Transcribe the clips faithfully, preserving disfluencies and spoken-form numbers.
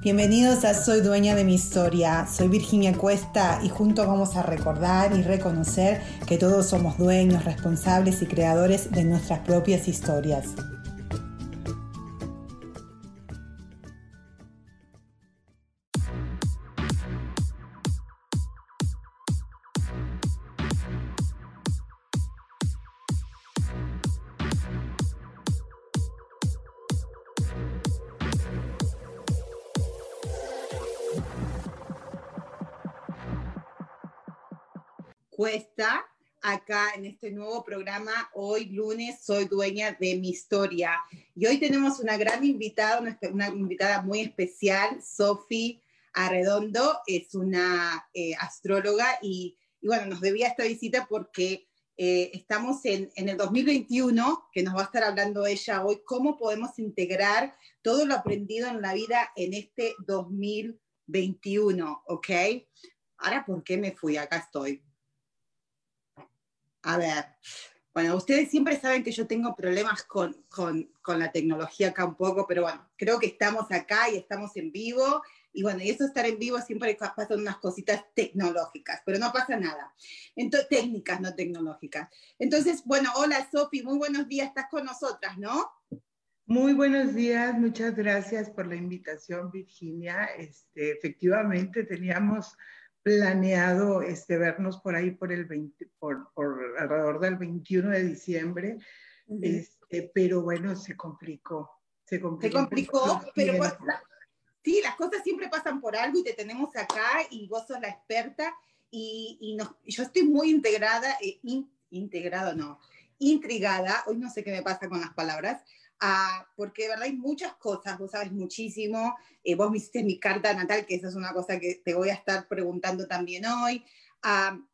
Bienvenidos a Soy Dueña de mi Historia. Soy Virginia Cuesta y juntos vamos a recordar y reconocer que todos somos dueños, responsables y creadores de nuestras propias historias. Cuesta, acá en este nuevo programa, hoy lunes, Soy Dueña de mi Historia. Y hoy tenemos una gran invitada, una, una invitada muy especial, Sofi Arredondo, es una eh, astróloga y, y bueno, nos debía esta visita porque eh, estamos en, en el dos mil veintiuno, que nos va a estar hablando ella hoy, cómo podemos integrar todo lo aprendido en la vida en este dos mil veintiuno, ¿ok? Ahora, ¿por qué me fui? Acá estoy. A ver, bueno, ustedes siempre saben que yo tengo problemas con, con, con la tecnología acá un poco, pero bueno, creo que estamos acá y estamos en vivo, y bueno, y eso estar en vivo siempre pasan unas cositas tecnológicas, pero no pasa nada. Entonces, técnicas, no tecnológicas. Entonces, bueno, hola Sofi, muy buenos días, estás con nosotras, ¿no? Muy buenos días, muchas gracias por la invitación, Virginia. Este, efectivamente, teníamos planeado este, vernos por ahí por el veinte, por, por alrededor del veintiuno de diciembre, uh-huh. este, pero bueno, se complicó. Se complicó, se complicó pero vos, la, sí, las cosas siempre pasan por algo y te tenemos acá y vos sos la experta y, y nos, yo estoy muy integrada, e in, integrado no, intrigada, hoy no sé qué me pasa con las palabras, Ah, porque de verdad hay muchas cosas, vos sabes muchísimo, eh, vos me hiciste mi carta natal, que esa es una cosa que te voy a estar preguntando también hoy, ah,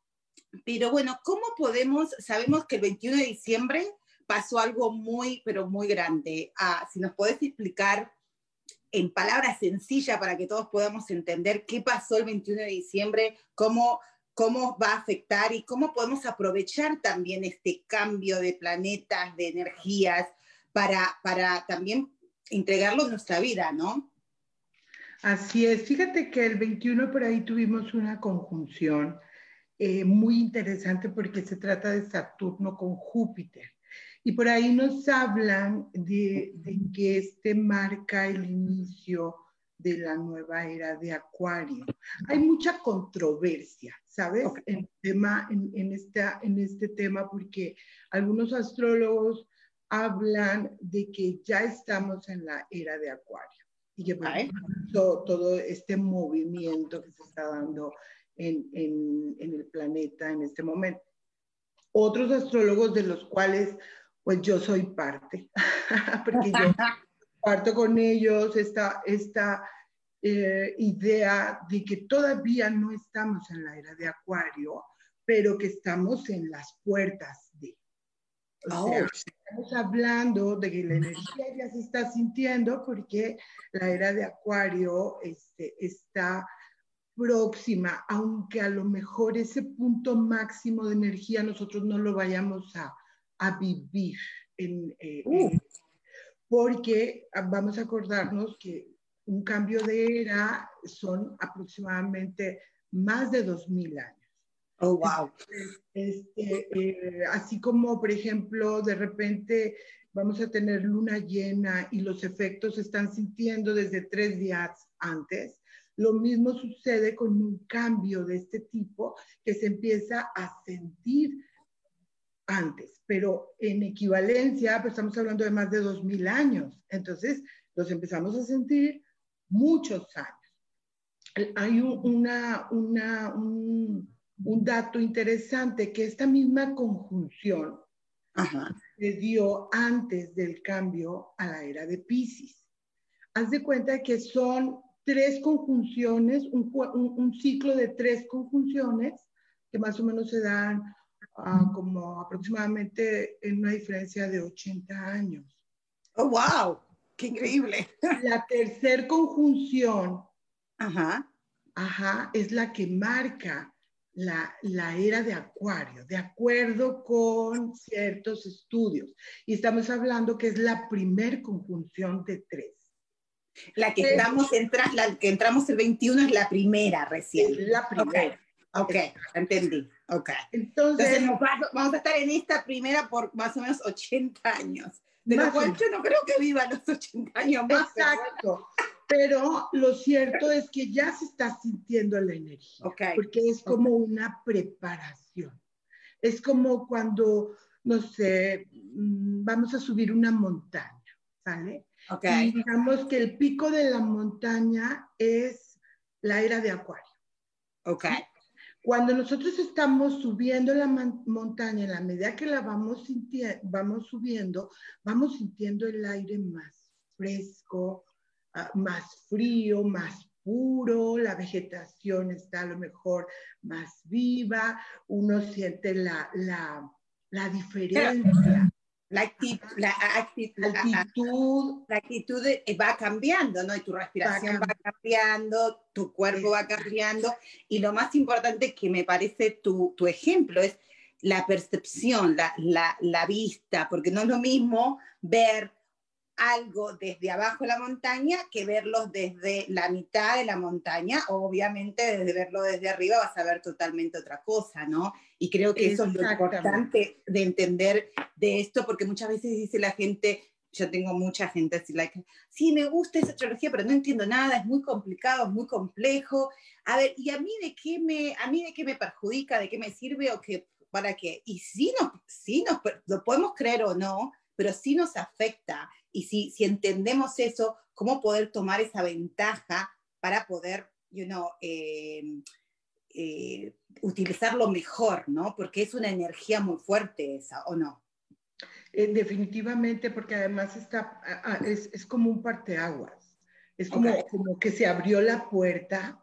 pero bueno, ¿cómo podemos? Sabemos que el veintiuno de diciembre pasó algo muy, pero muy grande, ah, si nos podés explicar en palabras sencillas para que todos podamos entender qué pasó el veintiuno de diciembre, cómo, cómo va a afectar y cómo podemos aprovechar también este cambio de planetas, de energías, Para, para también entregarlo en nuestra vida, ¿no? Así es. Fíjate que el veintiuno por ahí tuvimos una conjunción eh, muy interesante porque se trata de Saturno con Júpiter. Y por ahí nos hablan de, de que este marca el inicio de la nueva era de Acuario. Hay mucha controversia, ¿sabes? Okay. En, tema, en, en, esta, en este tema porque algunos astrólogos hablan de que ya estamos en la era de Acuario y que por eso, todo este movimiento que se está dando en, en, en el planeta en este momento. Otros astrólogos de los cuales pues yo soy parte, porque yo comparto con ellos esta, esta eh, idea de que todavía no estamos en la era de Acuario, pero que estamos en las puertas de... O sea, estamos hablando de que la energía ya se está sintiendo porque la era de Acuario este, está próxima, aunque a lo mejor ese punto máximo de energía nosotros no lo vayamos a, a vivir, en, eh, uh. en, porque vamos a acordarnos que un cambio de era son aproximadamente más de dos mil años. Oh, wow. Este, eh, así como, por ejemplo, de repente vamos a tener luna llena y los efectos se están sintiendo desde tres días antes, lo mismo sucede con un cambio de este tipo que se empieza a sentir antes, pero en equivalencia, pues estamos hablando de más de dos mil años, entonces los empezamos a sentir muchos años. Hay un, una, una, un Un dato interesante, que esta misma conjunción Ajá. se dio antes del cambio a la era de Piscis. Haz de cuenta que son tres conjunciones, un, un, un ciclo de tres conjunciones que más o menos se dan uh, como aproximadamente en una diferencia de ochenta años. ¡Oh, wow! ¡Qué increíble! La tercer conjunción, ajá. Ajá, es la que marca la, la era de Acuario, de acuerdo con ciertos estudios. Y estamos hablando que es la primer conjunción de tres. La que estamos entra, la que entramos el veintiuno es la primera recién. Es la primera. Ok, okay. Entendí. Okay. Entonces, Entonces nos va, vamos a estar en esta primera por más o menos ochenta años. De lo cual yo no creo que viva los ochenta años más. Exacto. Pero lo cierto es que ya se está sintiendo la energía. Okay. Porque es como okay. una preparación. Es como cuando, no sé, vamos a subir una montaña, ¿sale? Okay. Y digamos que el pico de la montaña es la era de Acuario. Okay. ¿Sí? Cuando nosotros estamos subiendo la montaña, en la medida que la vamos, vamos subiendo, vamos sintiendo el aire más fresco, uh, más frío, más puro, la vegetación está a lo mejor más viva, uno siente la, la, la diferencia. La, acti la, acti la actitud, la actitud de, va cambiando, ¿no? Y tu respiración va, va cambiando, tu cuerpo va cambiando. Y lo más importante que me parece tu, tu ejemplo es la percepción, la, la, la vista, porque no es lo mismo ver algo desde abajo de la montaña que verlos desde la mitad de la montaña. Obviamente, desde verlo desde arriba vas a ver totalmente otra cosa, ¿no? Y creo que eso es lo importante de entender de esto, porque muchas veces dice la gente, yo tengo mucha gente así, like, sí, me gusta esa astrología, pero no entiendo nada, es muy complicado, es muy complejo. A ver, ¿y a mí de qué me, a mí de qué me perjudica, de qué me sirve o qué, para qué? Y sí, nos, sí nos, lo podemos creer o no, pero sí nos afecta. Y si, si entendemos eso, cómo poder tomar esa ventaja para poder, you know, eh, eh, utilizarlo mejor, ¿no? Porque es una energía muy fuerte esa, ¿o no? Eh, definitivamente, porque además está, ah, es, es como un parteaguas. Es como, okay. como que se abrió la puerta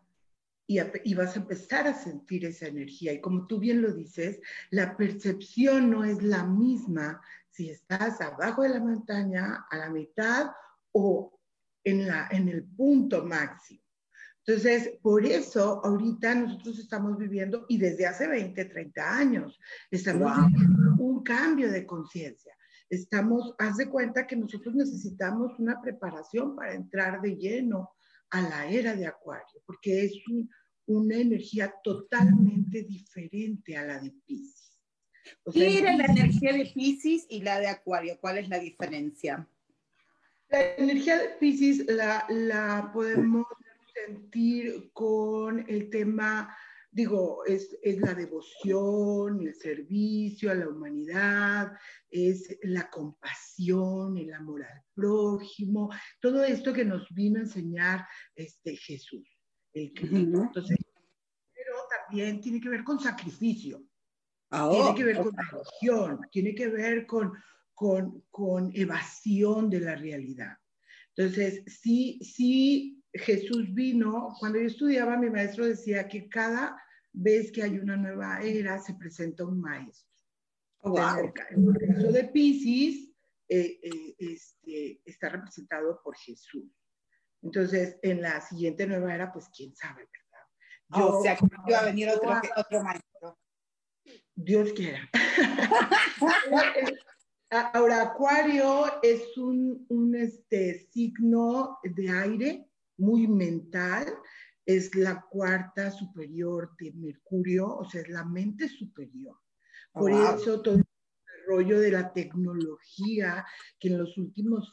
y, y vas a empezar a sentir esa energía. Y como tú bien lo dices, la percepción no es la misma si estás abajo de la montaña, a la mitad o en, la, en el punto máximo. Entonces, por eso ahorita nosotros estamos viviendo, y desde hace veinte, treinta años, estamos wow. viviendo un cambio de conciencia. Estamos, haz de cuenta que nosotros necesitamos una preparación para entrar de lleno a la era de Acuario, porque es un, una energía totalmente diferente a la de Piscis. O sea, ¿qué era la energía de Piscis y la de Acuario? ¿Cuál es la diferencia? La energía de Piscis la, la podemos sentir con el tema, digo, es, es la devoción, el servicio a la humanidad, es la compasión, el amor al prójimo, todo esto que nos vino a enseñar este, Jesús, el Cristo. Uh-huh. Entonces, pero también tiene que ver con sacrificio. Ah, oh, tiene que ver okay. con religión, tiene que ver con, con, con evasión de la realidad. Entonces, sí, sí, Jesús vino, cuando yo estudiaba, mi maestro decía que cada vez que hay una nueva era, se presenta un maestro. Oh, wow. En el caso de Piscis, eh, eh, este, está representado por Jesús. Entonces, en la siguiente nueva era, pues, quién sabe, ¿verdad? Yo, oh, o sea, que iba a venir otro, otro maestro. Dios quiera. Ahora, Acuario es un, un este, signo de aire muy mental, es la cuarta superior de Mercurio, o sea, es la mente superior. Por wow. eso todo el rollo de la tecnología que en los últimos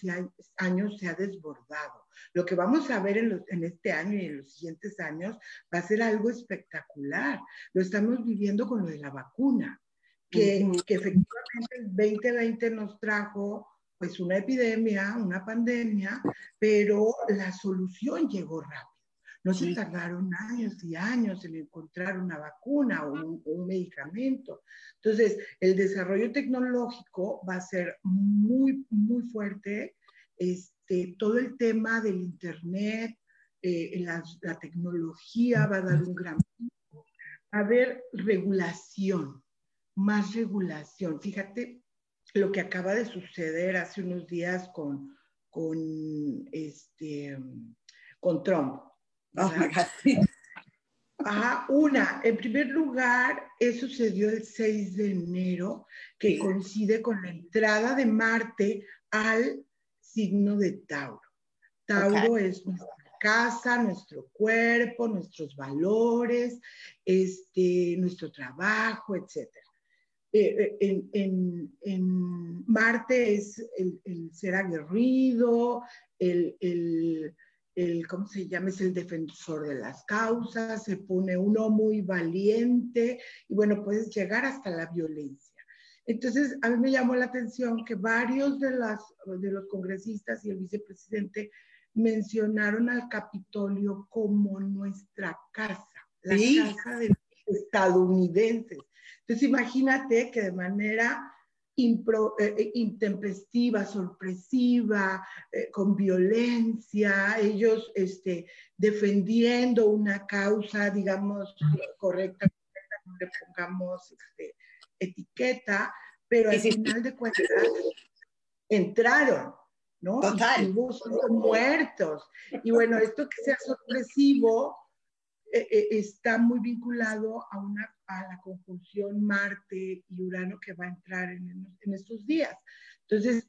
años se ha desbordado. Lo que vamos a ver en, los, en este año y en los siguientes años va a ser algo espectacular. Lo estamos viviendo con lo de la vacuna, que, uh-huh. que efectivamente el veinte veinte nos trajo pues una epidemia, una pandemia, pero la solución llegó rápido. No sí. se tardaron años y años en encontrar una vacuna o un, o un medicamento. Entonces, el desarrollo tecnológico va a ser muy, muy fuerte. Este, De todo el tema del internet, eh, la, la tecnología va a dar un gran... Va a haber regulación, más regulación. Fíjate lo que acaba de suceder hace unos días con, con, este, con Trump. Oh, Ajá, una, en primer lugar, eso sucedió el seis de enero, que sí. coincide con la entrada de Marte al signo de Tauro. Tauro okay. es nuestra casa, nuestro cuerpo, nuestros valores, este, nuestro trabajo, etcétera. Eh, en, en, en Marte es el, el ser aguerrido, el... el El, ¿cómo se llama? Es el defensor de las causas, se pone uno muy valiente y bueno, puedes llegar hasta la violencia. Entonces, a mí me llamó la atención que varios de, las, de los congresistas y el vicepresidente mencionaron al Capitolio como nuestra casa, la ¿Sí? casa de los estadounidenses. Entonces, imagínate que de manera... Impro, eh, intempestiva, sorpresiva, eh, con violencia, ellos este, defendiendo una causa, digamos, correcta, no le pongamos este, etiqueta, pero al sí, final sí. de cuentas entraron, ¿no? Total. Y buscan muertos. Y bueno, esto que sea sorpresivo eh, eh, está muy vinculado a una a la conjunción Marte y Urano que va a entrar en, en estos días. Entonces,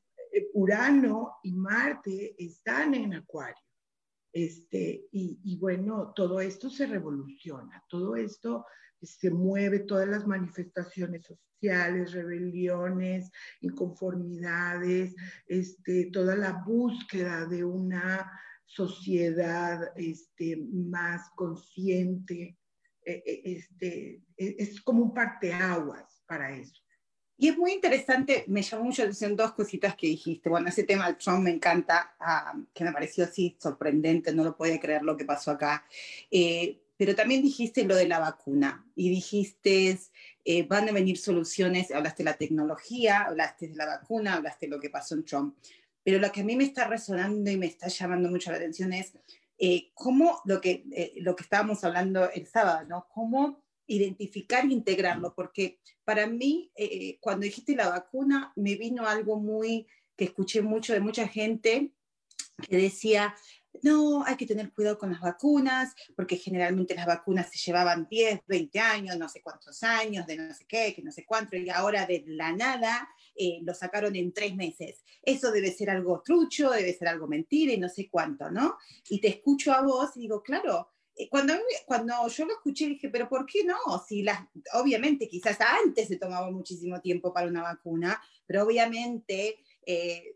Urano y Marte están en Acuario. Este, y, y bueno, todo esto se revoluciona, todo esto se mueve, todas las manifestaciones sociales, rebeliones, inconformidades, este, toda la búsqueda de una sociedad este, más consciente. Este, es como un parteaguas para eso. Y es muy interesante, me llamó mucho la atención dos cositas que dijiste. Bueno, ese tema del Trump me encanta, uh, que me pareció así sorprendente, no lo podía creer lo que pasó acá. Eh, pero también dijiste lo de la vacuna y dijiste, eh, van a venir soluciones, hablaste de la tecnología, hablaste de la vacuna, hablaste de lo que pasó en Trump. Pero lo que a mí me está resonando y me está llamando mucho la atención es... Eh, cómo lo que, eh, lo que estábamos hablando el sábado, ¿no? Cómo identificar e integrarlo, porque para mí, eh, cuando dijiste la vacuna, me vino algo muy, que escuché mucho de mucha gente que decía, no, hay que tener cuidado con las vacunas, porque generalmente las vacunas se llevaban diez, veinte años, no sé cuántos años, de no sé qué, que no sé cuánto, y ahora de la nada eh, lo sacaron en tres meses. Eso debe ser algo trucho, debe ser algo mentira y no sé cuánto, ¿no? Y te escucho a vos y digo, claro, cuando, cuando yo lo escuché dije, pero ¿por qué no? Si las, obviamente quizás antes se tomaba muchísimo tiempo para una vacuna, pero obviamente... Eh,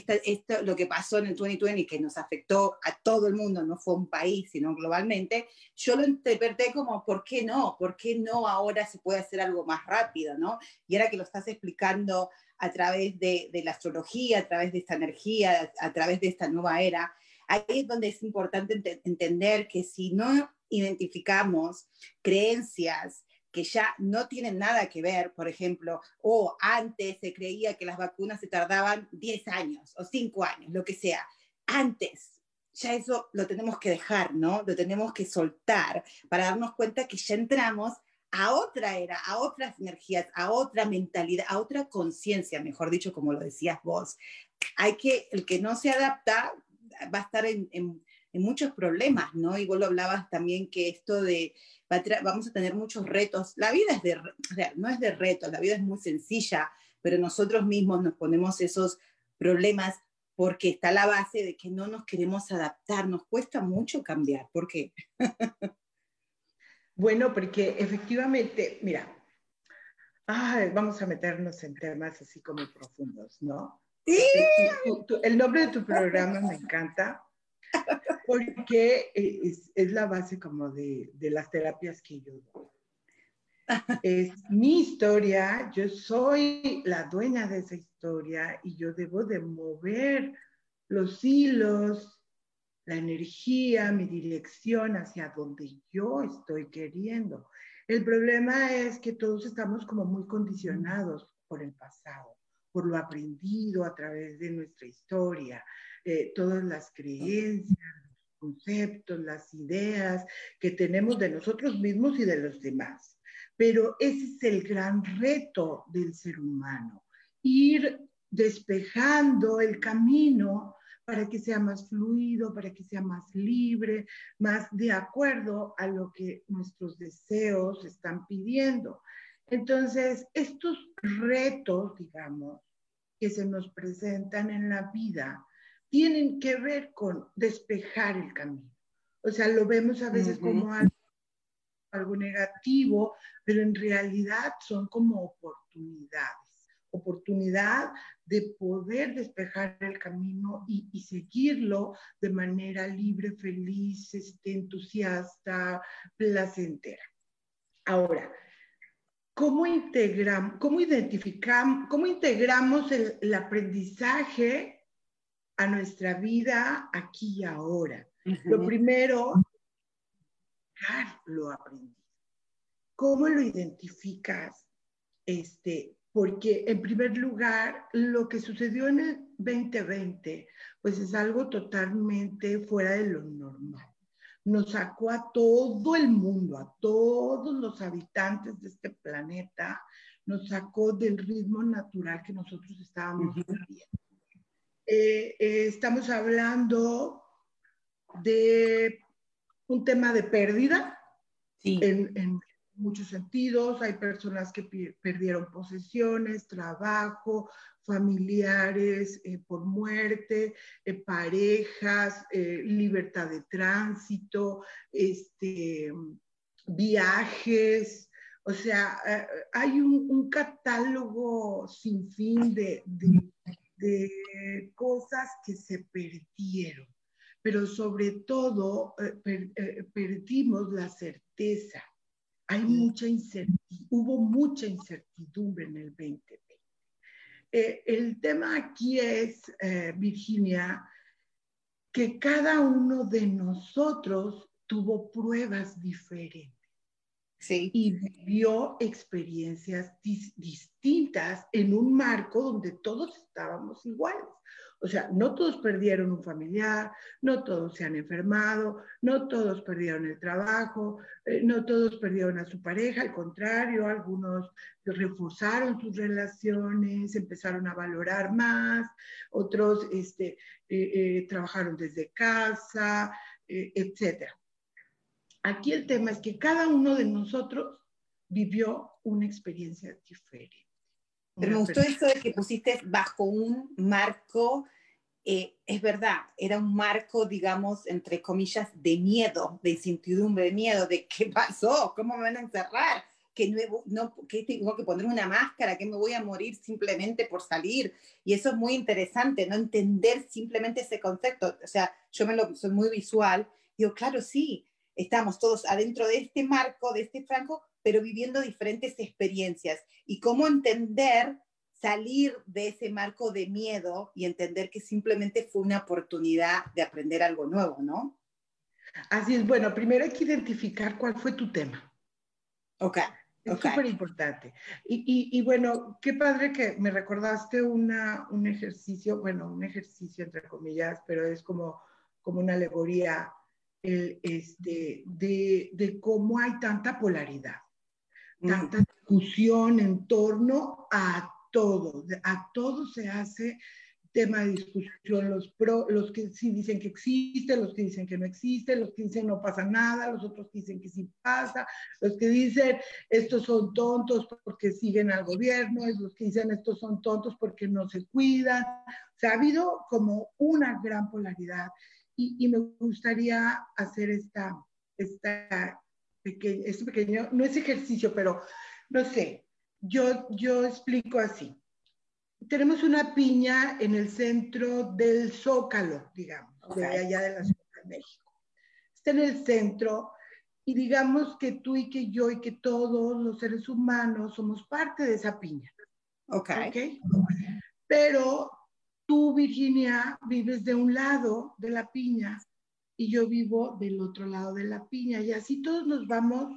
Esta, esto, lo que pasó en el dos mil veinte que nos afectó a todo el mundo, no fue un país, sino globalmente, yo lo interpreté como, ¿por qué no? ¿Por qué no ahora se puede hacer algo más rápido, no? Y ahora que lo estás explicando a través de, de la astrología, a través de esta energía, a, a través de esta nueva era, ahí es donde es importante ent- entender que si no identificamos creencias que ya no tienen nada que ver, por ejemplo, o oh, antes se creía que las vacunas se tardaban diez años o cinco años, lo que sea. Antes, ya eso lo tenemos que dejar, ¿no? Lo tenemos que soltar para darnos cuenta que ya entramos a otra era, a otras energías, a otra mentalidad, a otra conciencia, mejor dicho, como lo decías vos. Hay que, el que no se adapta va a estar en, en, en muchos problemas, ¿no? Y vos lo hablabas también que esto de... vamos a tener muchos retos. La vida es de, no es de retos, la vida es muy sencilla, pero nosotros mismos nos ponemos esos problemas porque está la base de que no nos queremos adaptar, nos cuesta mucho cambiar. ¿Por qué? Bueno, porque efectivamente, mira, ay, vamos a meternos en temas así como profundos, ¿no? Sí. Tu, tu, el nombre de tu programa me encanta. Porque es, es la base como de, de las terapias que yo doy. Es mi historia, yo soy la dueña de esa historia y yo debo de mover los hilos, la energía, mi dirección hacia donde yo estoy queriendo. El problema es que todos estamos como muy condicionados por el pasado, por lo aprendido a través de nuestra historia, eh, todas las creencias, los conceptos, las ideas que tenemos de nosotros mismos y de los demás. pero ese es el gran reto del ser humano, ir despejando el camino para que sea más fluido, para que sea más libre, más de acuerdo a lo que nuestros deseos están pidiendo. Entonces, estos retos, digamos, que se nos presentan en la vida, tienen que ver con despejar el camino. O sea, lo vemos a veces uh-huh. como algo, algo negativo, pero en realidad son como oportunidades. Oportunidad de poder despejar el camino y, y seguirlo de manera libre, feliz, este, entusiasta, placentera. Ahora, ¿cómo integramos, cómo identificamos, cómo integramos el, el aprendizaje a nuestra vida aquí y ahora? Uh-huh. Lo primero, lo aprendido. ¿Cómo lo identificas? Este... Porque, en primer lugar, lo que sucedió en el veinte veinte, pues es algo totalmente fuera de lo normal. Nos sacó a todo el mundo, a todos los habitantes de este planeta, nos sacó del ritmo natural que nosotros estábamos viviendo. Uh-huh. eh, eh, estamos hablando de un tema de pérdida. Sí. En, en, muchos sentidos, hay personas que perdieron posesiones, trabajo, familiares eh, por muerte, eh, parejas, eh, libertad de tránsito, este, viajes, o sea, eh, hay un, un catálogo sin fin de, de, de cosas que se perdieron, pero sobre todo eh, per, eh, perdimos la certeza. Hay mucha incertidumbre, hubo mucha incertidumbre en el veinte veinte. Eh, el tema aquí es, eh, Virginia, que cada uno de nosotros tuvo pruebas diferentes. Sí. Y vivió experiencias dis- distintas en un marco donde todos estábamos iguales. O sea, no todos perdieron un familiar, no todos se han enfermado, no todos perdieron el trabajo, eh, no todos perdieron a su pareja, al contrario, algunos reforzaron sus relaciones, empezaron a valorar más, otros este, eh, eh, trabajaron desde casa, eh, etcétera. Aquí el tema es que cada uno de nosotros vivió una experiencia diferente. Pero me gustó esto de que pusiste bajo un marco, eh, es verdad, era un marco, digamos, entre comillas, de miedo, de incertidumbre, de miedo, de qué pasó, cómo me van a encerrar, que, no, no, que tengo que poner una máscara, que me voy a morir simplemente por salir. Y eso es muy interesante, no entender simplemente ese concepto. O sea, yo me lo, soy muy visual, digo, claro, sí, estamos todos adentro de este marco, de este franco, pero viviendo diferentes experiencias. Y cómo entender, salir de ese marco de miedo y entender que simplemente fue una oportunidad de aprender algo nuevo, ¿no? Así es. Bueno, primero hay que identificar cuál fue tu tema. Ok. Es okay. súper importante. Y, y, y bueno, qué padre que me recordaste una, un ejercicio, bueno, un ejercicio entre comillas, pero es como, como una alegoría el, este, de, de cómo hay tanta polaridad. Tanta discusión en torno a todo, a todo se hace tema de discusión, los, pro, los que sí dicen que existe, los que dicen que no existe, los que dicen no pasa nada, los otros que dicen que sí pasa, los que dicen estos son tontos porque siguen al gobierno, los que dicen estos son tontos porque no se cuidan, o sea, ha habido como una gran polaridad y, y me gustaría hacer esta... esta Pequeño, es pequeño, no es ejercicio, pero no sé, yo, yo explico así. Tenemos una piña en el centro del Zócalo, digamos, okay. de allá de la Ciudad de México. Está en el centro y digamos que tú y que yo y que todos los seres humanos somos parte de esa piña. Ok. okay? Pero tú, Virginia, vives de un lado de la piña y yo vivo del otro lado de la piña, y así todos nos vamos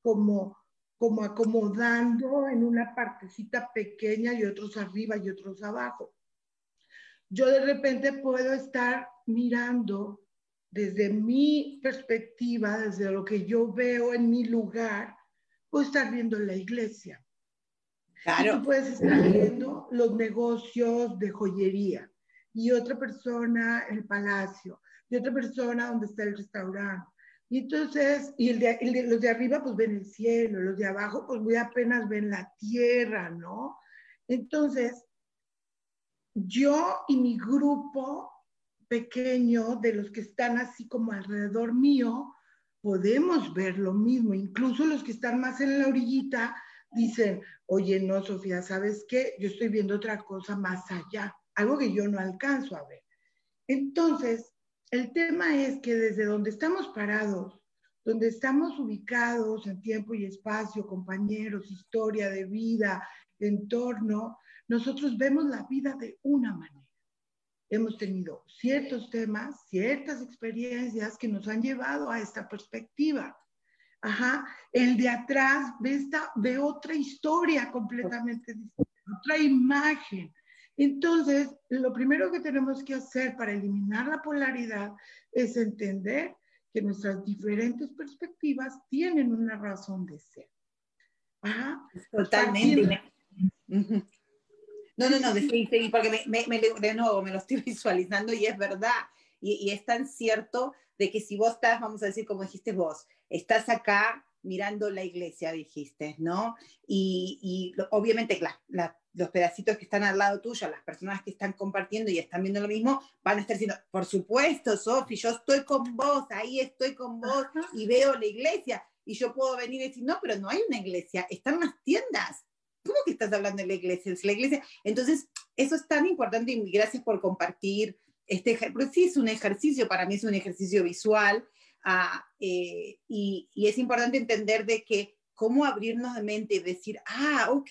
como, como acomodando en una partecita pequeña, y otros arriba y otros abajo. Yo de repente puedo estar mirando desde mi perspectiva, desde lo que yo veo en mi lugar, puedo estar viendo la iglesia. Claro. Y tú puedes estar viendo los negocios de joyería, y otra persona el palacio, y otra persona donde está el restaurante. Y entonces, y el de, el de, los de arriba pues ven el cielo, los de abajo pues muy apenas ven la tierra, ¿no? Entonces, yo y mi grupo pequeño de los que están así como alrededor mío, podemos ver lo mismo. Incluso los que están más en la orillita dicen, oye, no, Sofía, ¿sabes qué? Yo estoy viendo otra cosa más allá, algo que yo no alcanzo a ver. Entonces, el tema es que desde donde estamos parados, donde estamos ubicados en tiempo y espacio, compañeros, historia de vida, entorno, nosotros vemos la vida de una manera. Hemos tenido ciertos temas, ciertas experiencias que nos han llevado a esta perspectiva. Ajá, el de atrás ve, esta, ve otra historia completamente distinta, otra imagen. Entonces, lo primero que tenemos que hacer para eliminar la polaridad es entender que nuestras diferentes perspectivas tienen una razón de ser. Ajá. Totalmente. Partiendo... No, no, no, sí, sí, porque me, me, me, de nuevo me lo estoy visualizando y es verdad. Y, y es tan cierto de que si vos estás, vamos a decir como dijiste vos, estás acá mirando la iglesia, dijiste, ¿no? Y, y lo, obviamente la, la, los pedacitos que están al lado tuyo, las personas que están compartiendo y están viendo lo mismo, van a estar diciendo, por supuesto, Sofi, yo estoy con vos, ahí estoy con vos y veo la iglesia. Y yo puedo venir y decir, no, pero no hay una iglesia, están las tiendas. ¿Cómo que estás hablando de la iglesia? Es la iglesia. Entonces, eso es tan importante y gracias por compartir este ejemplo. Sí, es un ejercicio, para mí es un ejercicio visual. Ah, eh, y, y es importante entender de que cómo abrirnos de mente y decir, ah, ok,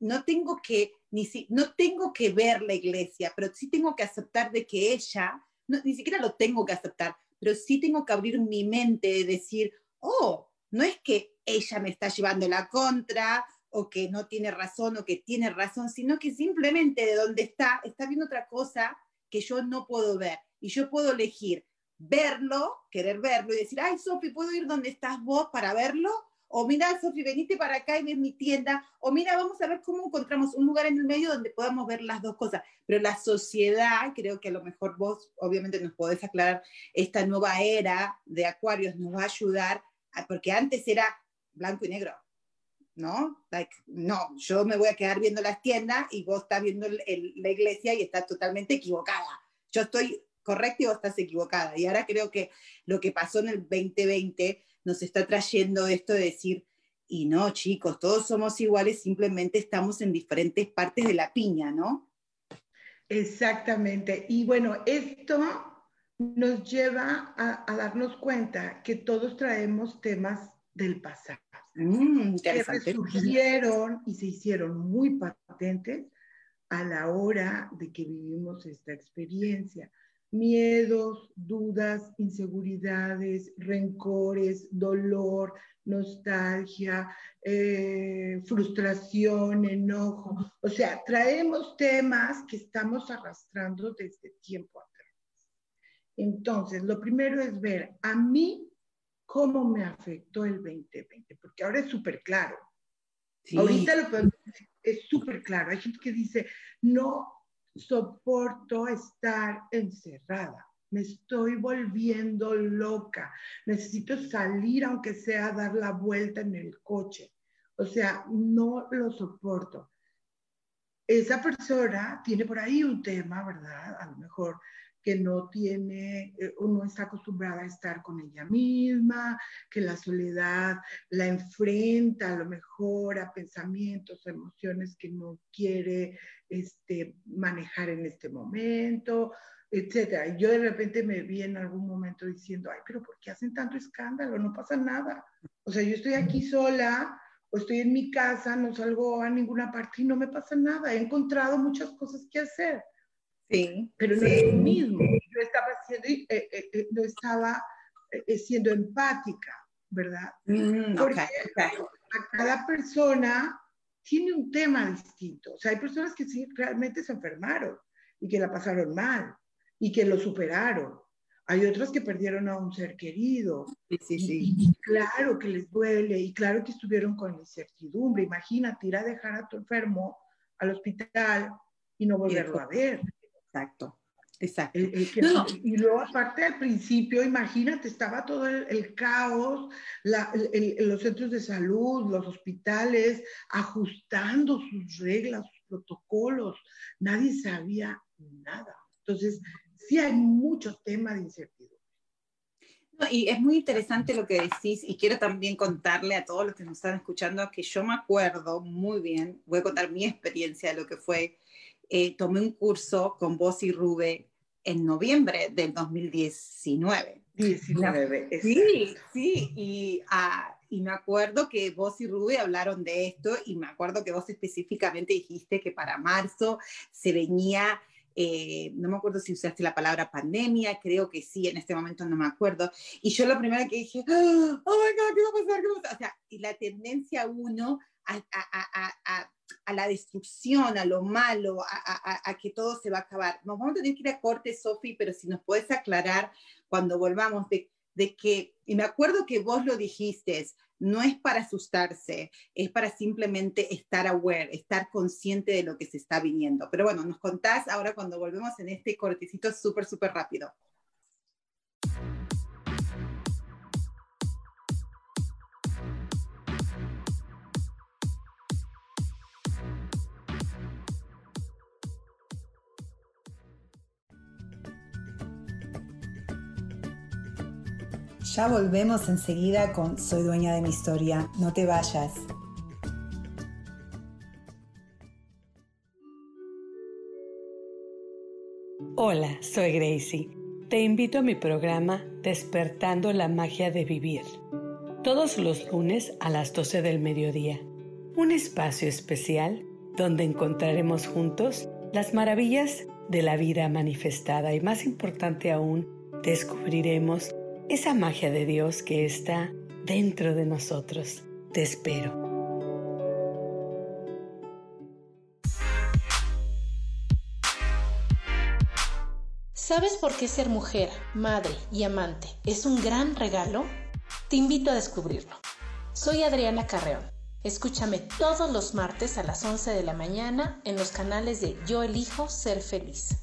no tengo que, ni si, no tengo que ver la iglesia, pero sí tengo que aceptar de que ella, no, ni siquiera lo tengo que aceptar, pero sí tengo que abrir mi mente de decir, oh, no es que ella me está llevando la contra, o que no tiene razón, o que tiene razón, sino que simplemente de donde está, está viendo otra cosa que yo no puedo ver, y yo puedo elegir verlo, querer verlo y decir, ay, Sofi, ¿puedo ir donde estás vos para verlo? O mira, Sofi, venite para acá y ves mi tienda. O mira, vamos a ver cómo encontramos un lugar en el medio donde podamos ver las dos cosas. Pero la sociedad, creo que a lo mejor vos, obviamente nos podés aclarar, esta nueva era de Acuarios nos va a ayudar, a, porque antes era blanco y negro, ¿no? Like, no, yo me voy a quedar viendo las tiendas y vos estás viendo el, el, la iglesia y estás totalmente equivocada. Yo estoy... correcto, o estás equivocada. Y ahora creo que lo que pasó en el veinte veinte nos está trayendo esto de decir, y no, chicos, todos somos iguales, simplemente estamos en diferentes partes de la piña, ¿no? Exactamente. Y bueno, esto nos lleva a, a darnos cuenta que todos traemos temas del pasado. Mm, interesante. Que resurgieron y se hicieron muy patentes a la hora de que vivimos esta experiencia. Miedos, dudas, inseguridades, rencores, dolor, nostalgia, eh, frustración, enojo. O sea, traemos temas que estamos arrastrando desde tiempo atrás. Entonces, lo primero es ver a mí cómo me afectó el veinte veinte, porque ahora es súper claro. Sí. Ahorita lo podemos decir, es súper claro. Hay gente que dice, no soporto estar encerrada, me estoy volviendo loca, necesito salir aunque sea a dar la vuelta en el coche, o sea, no lo soporto. Esa persona tiene por ahí un tema, ¿verdad? A lo mejor que no tiene, uno está acostumbrada a estar con ella misma, que la soledad la enfrenta a lo mejor a pensamientos, emociones que no quiere este, manejar en este momento, etcétera. Yo de repente me vi en algún momento diciendo, ay, pero ¿por qué hacen tanto escándalo? No pasa nada. O sea, yo estoy aquí sola, o estoy en mi casa, no salgo a ninguna parte y no me pasa nada. He encontrado muchas cosas que hacer. Sí, pero no sí. es lo mismo. Yo estaba siendo, eh, eh, no estaba eh, siendo empática, ¿verdad? Mm, Porque okay, okay. cada persona tiene un tema distinto. O sea, hay personas que sí realmente se enfermaron y que la pasaron mal y que lo superaron. Hay otros que perdieron a un ser querido. Sí, sí, sí. Y, y claro que les duele, y claro que estuvieron con incertidumbre. Imagínate ir a dejar a tu enfermo al hospital y no volverlo a ver. Exacto, exacto. El, el que, no. Y luego aparte al principio, imagínate, estaba todo el, el caos, la, el, el, los centros de salud, los hospitales, ajustando sus reglas, sus protocolos. Nadie sabía nada. Entonces, sí hay mucho tema de incertidumbre. No, y es muy interesante lo que decís, y quiero también contarle a todos los que nos están escuchando que yo me acuerdo muy bien, voy a contar mi experiencia de lo que fue, eh, tomé un curso con vos y Rubén en noviembre del dos mil diecinueve. diecinueve, ¿no? Sí, sí, y, uh, y me acuerdo que vos y Rubén hablaron de esto, y me acuerdo que vos específicamente dijiste que para marzo se venía... Eh, no me acuerdo si usaste la palabra pandemia, creo que sí, en este momento no me acuerdo, y yo lo primero que dije, oh my God, ¿qué va a pasar? ¿Qué va a pasar? O sea, y la tendencia uno a, a, a, a, a la destrucción, a lo malo, a, a, a que todo se va a acabar. Nos vamos a tener que ir a corte, Sofi, pero si nos puedes aclarar cuando volvamos de, de que, y me acuerdo que vos lo dijiste, no es para asustarse, es para simplemente estar aware, estar consciente de lo que se está viniendo. Pero bueno, nos contás ahora cuando volvemos en este cortecito súper, súper rápido. Ya volvemos enseguida con Soy Dueña de mi Historia. No te vayas. Hola, soy Gracie. Te invito a mi programa Despertando la Magia de Vivir. Todos los lunes a las doce del mediodía. Un espacio especial donde encontraremos juntos las maravillas de la vida manifestada y, más importante aún, descubriremos esa magia de Dios que está dentro de nosotros. Te espero. ¿Sabes por qué ser mujer, madre y amante es un gran regalo? Te invito a descubrirlo. Soy Adriana Carreón. Escúchame todos los martes a las once de la mañana en los canales de Yo Elijo Ser Feliz.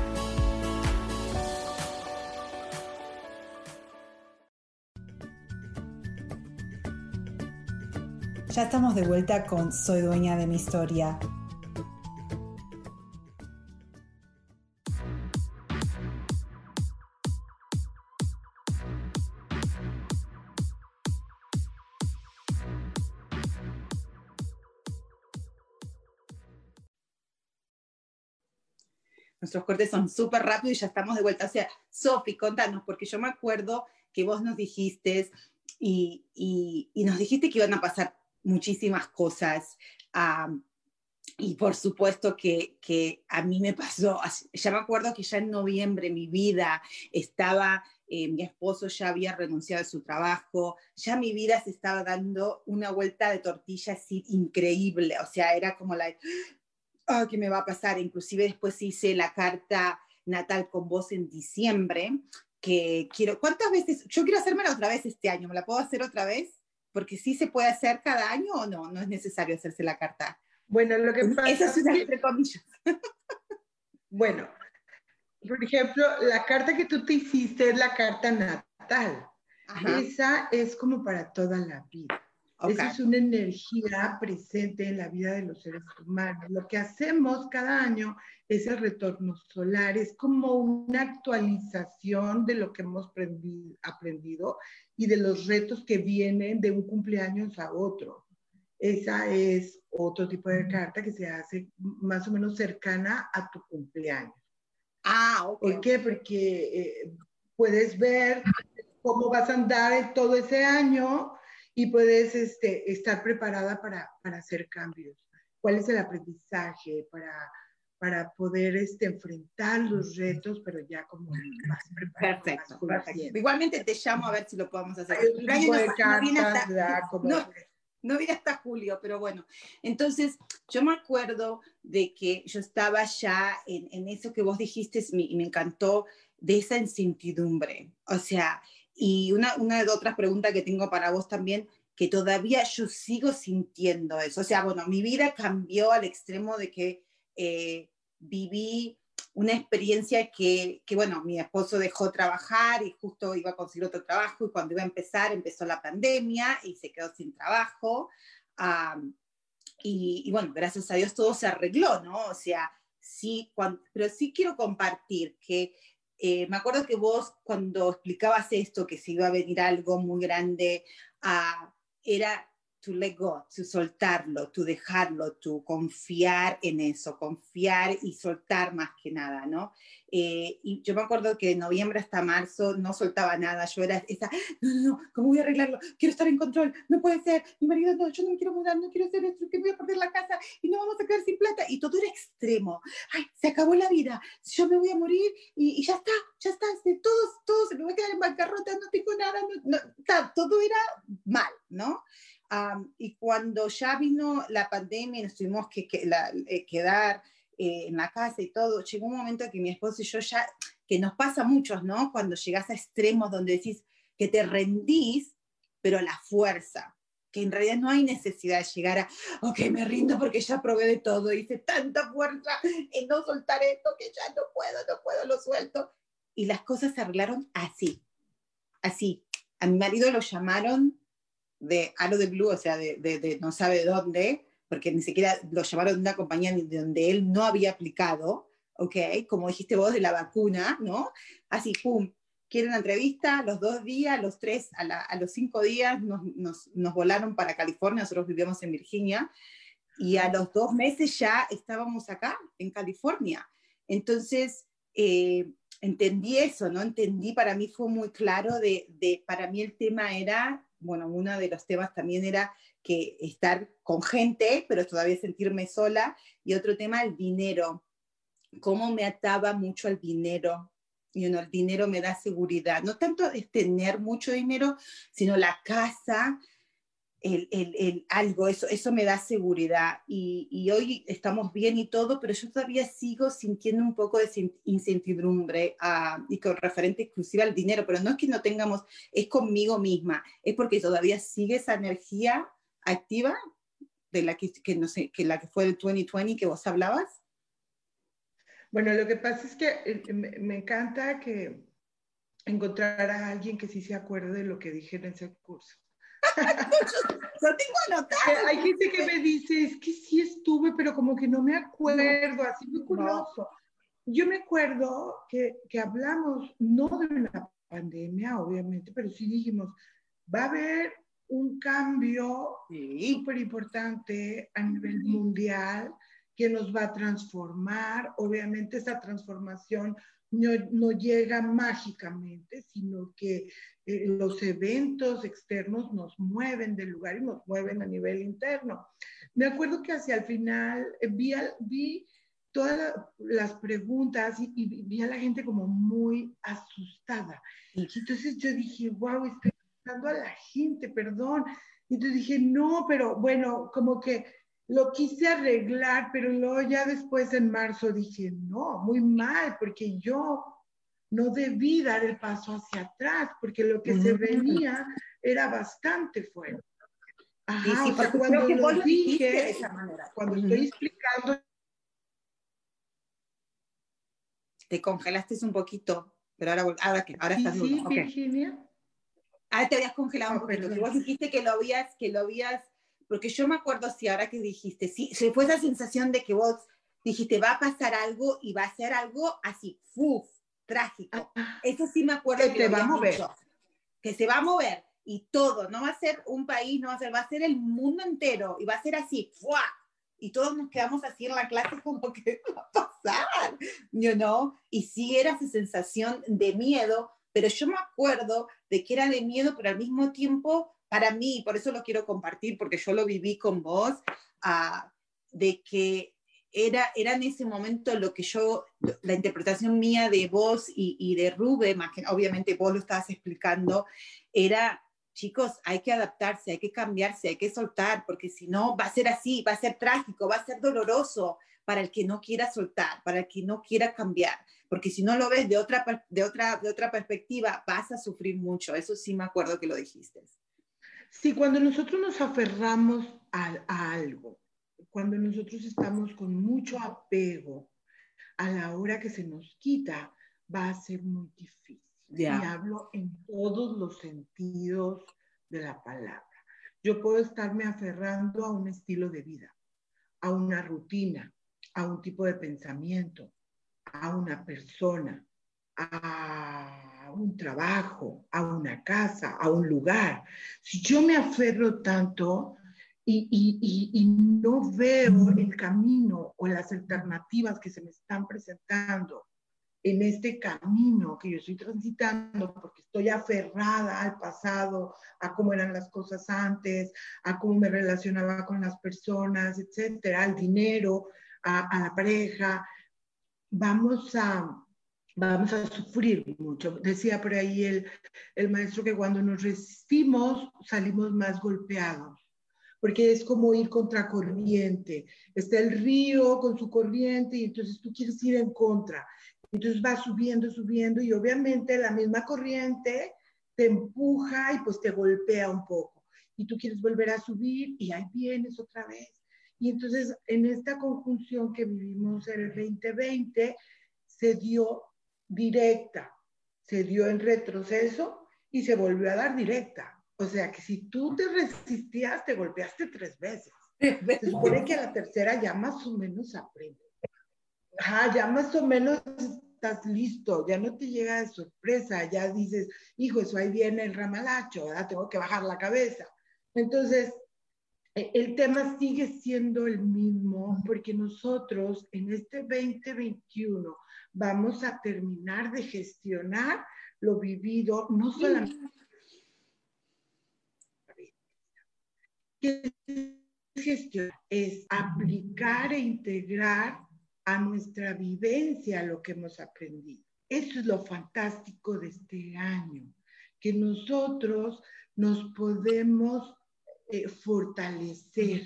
Ya estamos de vuelta con Soy Dueña de mi Historia. Nuestros cortes son súper rápidos y ya estamos de vuelta. O sea, Sofi, contanos, porque yo me acuerdo que vos nos dijiste y, y, y nos dijiste que iban a pasar muchísimas cosas, um, y por supuesto que, que a mí me pasó, ya me acuerdo que ya en noviembre mi vida estaba, eh, mi esposo ya había renunciado a su trabajo, ya mi vida se estaba dando una vuelta de tortilla así increíble, o sea, era como la, oh, ¿qué me va a pasar? Inclusive después hice la carta natal con vos en diciembre, que quiero, ¿cuántas veces? Yo quiero hacérmela otra vez este año, ¿me la puedo hacer otra vez? Porque sí se puede hacer cada año o no, no es necesario hacerse la carta. Bueno, lo que pasa... Esa es una entre comillas. Bueno, por ejemplo, la carta que tú te hiciste es la carta natal. Ajá. Esa es como para toda la vida. Okay. Esa es una energía presente en la vida de los seres humanos. Lo que hacemos cada año es el retorno solar, es como una actualización de lo que hemos aprendido y de los retos que vienen de un cumpleaños a otro. Esa es otro tipo de carta que se hace más o menos cercana a tu cumpleaños. Ah, ok. ¿Por qué? Porque eh, puedes ver cómo vas a andar todo ese año y puedes este, estar preparada para, para hacer cambios. ¿Cuál es el aprendizaje para, para poder este, enfrentar los retos, pero ya como más preparada? Perfecto, más perfecto. Igualmente te llamo a ver si lo podemos hacer. El tipo de cartas, ¿verdad? No vine hasta julio, pero bueno. Entonces, yo me acuerdo de que yo estaba ya en, en eso que vos dijiste y me encantó, de esa incertidumbre. O sea, y una, una de otras preguntas que tengo para vos también, que todavía yo sigo sintiendo eso. O sea, bueno, mi vida cambió al extremo de que eh, viví una experiencia que, que, bueno, mi esposo dejó trabajar y justo iba a conseguir otro trabajo y cuando iba a empezar, empezó la pandemia y se quedó sin trabajo. Um, y, y bueno, gracias a Dios todo se arregló, ¿no? O sea, sí, cuando, pero sí quiero compartir que eh, me acuerdo que vos cuando explicabas esto, que se iba a venir algo muy grande, uh, era to let go, to soltarlo, to dejarlo, to confiar en eso, confiar y soltar más que nada, ¿no? Eh, y yo me acuerdo que de noviembre hasta marzo no soltaba nada, yo era esa, no, no, no, ¿cómo voy a arreglarlo? Quiero estar en control, no puede ser, mi marido no, yo no me quiero mudar, no quiero hacer esto, que voy a perder la casa y no vamos a quedar sin plata, y todo era extremo, ay, se acabó la vida, yo me voy a morir y, y ya está, ya está, todo, todo se me va a quedar en bancarrota, no tengo nada, no, no, todo era mal, ¿no? Um, y cuando ya vino la pandemia y nos tuvimos que, que la, eh, quedar eh, en la casa y todo, llegó un momento que mi esposo y yo ya, que nos pasa a muchos, ¿no? Cuando llegas a extremos donde decís que te rendís, pero la fuerza, que en realidad no hay necesidad de llegar a, ok, me rindo porque ya probé de todo, hice tanta fuerza en no soltar esto que ya no puedo, no puedo, lo suelto. Y las cosas se arreglaron así, así. A mi marido lo llamaron de Halo de Blue, o sea, de, de, de no sabe dónde, porque ni siquiera lo llamaron de una compañía de donde él no había aplicado, ¿ok? Como dijiste vos, de la vacuna, ¿no? Así, pum, quieren entrevista, los dos días, los tres, a, la, a los cinco días nos, nos, nos volaron para California, nosotros vivíamos en Virginia, y a los dos meses ya estábamos acá, en California. Entonces, eh, entendí eso, ¿no? Entendí, para mí fue muy claro, de, de para mí el tema era... Bueno, uno de los temas también era que estar con gente, pero todavía sentirme sola. Y otro tema, el dinero. Cómo me ataba mucho al dinero. Y uno, el dinero me da seguridad. No tanto es tener mucho dinero, sino la casa, el, el, el algo, eso, eso me da seguridad. Y, y hoy estamos bien y todo, pero yo todavía sigo sintiendo un poco de incertidumbre uh, y con referente exclusiva al dinero, pero no es que no tengamos, es conmigo misma, es porque todavía sigue esa energía activa de la que, que, no sé, que, la que fue el dos mil veinte que vos hablabas. Bueno, lo que pasa es que me, me encanta que encontrar a alguien que sí se acuerde de lo que dije en ese curso. yo, yo tengo anotado. Hay gente que me dice, es que sí estuve, pero como que no me acuerdo, así muy curioso. No. Yo me acuerdo que, que hablamos, no de la pandemia, obviamente, pero sí dijimos, va a haber un cambio súper importante a nivel mundial que nos va a transformar. Obviamente esa transformación no, no llega mágicamente, sino que eh, los eventos externos nos mueven del lugar y nos mueven a nivel interno. Me acuerdo que hacia el final eh, vi, vi todas las preguntas y, y vi a la gente como muy asustada. Entonces yo dije, wow, estoy asustando a la gente, perdón. Entonces dije, no, pero bueno, como que lo quise arreglar, pero luego ya después en marzo dije, no, muy mal, porque yo no debí dar el paso hacia atrás, porque lo que se venía era bastante fuerte. Ajá, sí, o sea, cuando que lo dije, de esa manera, cuando uh-huh. estoy explicando... Te congelaste un poquito, pero ahora, ahora, ahora estás... Sí, sí, okay. Virginia. Ah, te habías congelado no, un poquito. Vos dijiste que lo habías... Que lo habías porque yo me acuerdo, si sí, ahora que dijiste, sí, fue esa sensación de que vos dijiste, va a pasar algo y va a ser algo así, ¡fuf! Trágico. Ah, eso sí me acuerdo. Que, que te va a mover. Dicho, que se va a mover y todo. No va a ser un país, no va a ser, va a ser el mundo entero y va a ser así, ¡fua! Y todos nos quedamos así en la clase como que va a pasar. pasar? You know? Y sí era esa sensación de miedo, pero yo me acuerdo de que era de miedo, pero al mismo tiempo, para mí, por eso lo quiero compartir, porque yo lo viví con vos, uh, de que era, era en ese momento lo que yo, la interpretación mía de vos y, y de Rubén, más que obviamente vos lo estabas explicando, era, chicos, hay que adaptarse, hay que cambiarse, hay que soltar, porque si no va a ser así, va a ser trágico, va a ser doloroso para el que no quiera soltar, para el que no quiera cambiar, porque si no lo ves de otra, de otra, de otra perspectiva, vas a sufrir mucho. Eso sí me acuerdo que lo dijiste. Sí, cuando nosotros nos aferramos a, a algo, cuando nosotros estamos con mucho apego, a la hora que se nos quita, va a ser muy difícil. Yeah. Y hablo en todos los sentidos de la palabra. Yo puedo estarme aferrando a un estilo de vida, a una rutina, a un tipo de pensamiento, a una persona, a un trabajo, a una casa, a un lugar. Si yo me aferro tanto y, y, y, y no veo el camino o las alternativas que se me están presentando en este camino que yo estoy transitando, porque estoy aferrada al pasado, a cómo eran las cosas antes, a cómo me relacionaba con las personas, etcétera, al dinero, a, a la pareja, vamos a, vamos a sufrir mucho. Decía por ahí el, el maestro que cuando nos resistimos salimos más golpeados, porque es como ir contra corriente. Está el río con su corriente y entonces tú quieres ir en contra. Entonces va subiendo, subiendo, y obviamente la misma corriente te empuja y pues te golpea un poco. Y tú quieres volver a subir y ahí vienes otra vez. Y entonces en esta conjunción que vivimos en el veinte veinte se dio directa, se dio en retroceso y se volvió a dar directa. O sea que si tú te resistías, te golpeaste tres veces. Se supone que a la tercera ya más o menos aprendes. Ajá, ya más o menos estás listo, ya no te llega de sorpresa, ya dices, hijo, eso ahí viene el ramalacho, ¿verdad? Tengo que bajar la cabeza. Entonces, el tema sigue siendo el mismo, porque nosotros en este veinte veintiuno vamos a terminar de gestionar lo vivido, no solamente... ¿Qué es gestionar? Es aplicar e integrar a nuestra vivencia lo que hemos aprendido. Eso es lo fantástico de este año, que nosotros nos podemos eh, fortalecer,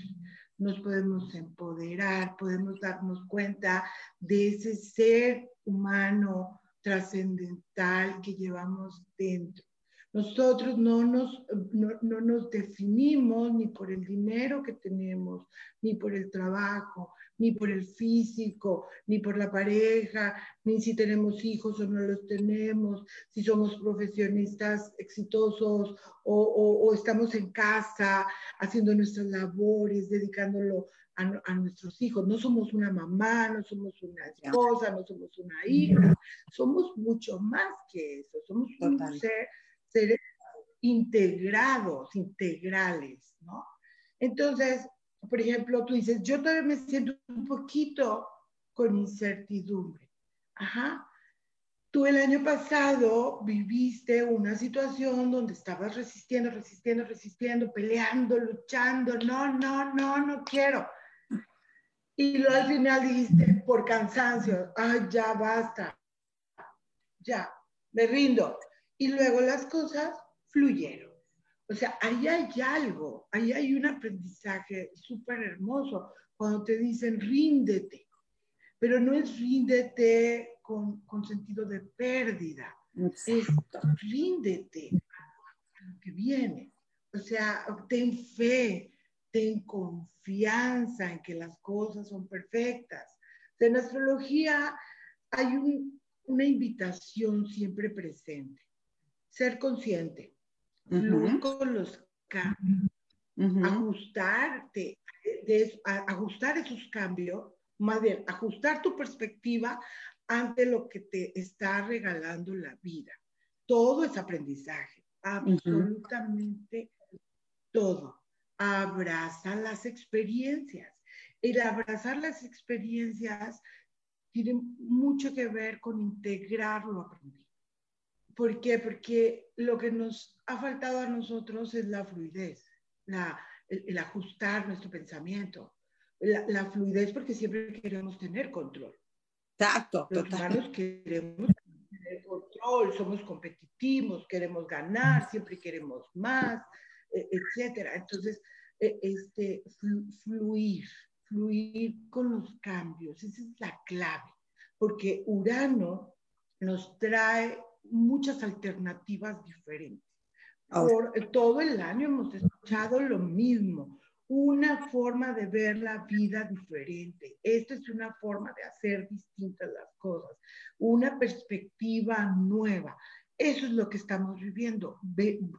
nos podemos empoderar, podemos darnos cuenta de ese ser humano trascendental que llevamos dentro. Nosotros no nos, no, no nos definimos ni por el dinero que tenemos, ni por el trabajo, ni por el físico, ni por la pareja, ni si tenemos hijos o no los tenemos, si somos profesionistas exitosos o, o, o estamos en casa haciendo nuestras labores, dedicándolo a, a nuestros hijos. No somos una mamá, no somos una esposa, no somos una hija, somos mucho más que eso, somos Total. un ser, seres integrados, integrales, ¿no? Entonces, por ejemplo, tú dices, yo todavía me siento un poquito con incertidumbre. Ajá. Tú el año pasado viviste una situación donde estabas resistiendo, resistiendo, resistiendo, peleando, luchando. No, no, no, no quiero. Y luego al final dijiste, por cansancio, ay, ya basta. Ya, me rindo. Y luego las cosas fluyeron. O sea, ahí hay algo, ahí hay un aprendizaje súper hermoso cuando te dicen ríndete, pero no es ríndete con, con sentido de pérdida, Exacto. es ríndete a lo que viene. O sea, ten fe, ten confianza en que las cosas son perfectas. En astrología hay un, una invitación siempre presente, ser consciente. Fluir con los cambios, uh-huh. ajustarte, de, a, ajustar esos cambios, más bien, ajustar tu perspectiva ante lo que te está regalando la vida. Todo es aprendizaje, absolutamente uh-huh. todo. Abraza las experiencias. El abrazar las experiencias tiene mucho que ver con integrar lo aprendido. ¿Por qué? Porque lo que nos ha faltado a nosotros es la fluidez, la, el, el ajustar nuestro pensamiento, la, la fluidez, porque siempre queremos tener control. Exacto. Los humanos queremos tener control, somos competitivos, queremos ganar, siempre queremos más, etcétera. Entonces, este, fluir, fluir con los cambios, esa es la clave, porque Urano nos trae muchas alternativas diferentes. Por todo el año hemos escuchado lo mismo, una forma de ver la vida diferente. Esta es una forma de hacer distintas las cosas, una perspectiva nueva. Eso es lo que estamos viviendo.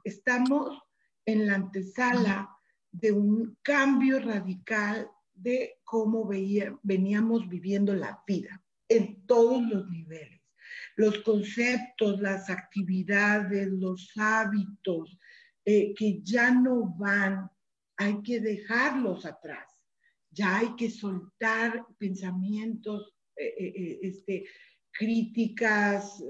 Estamos en la antesala de un cambio radical de cómo veía, veníamos viviendo la vida en todos los niveles. Los conceptos, las actividades, los hábitos eh, que ya no van, hay que dejarlos atrás. Ya hay que soltar pensamientos, eh, eh, este, críticas,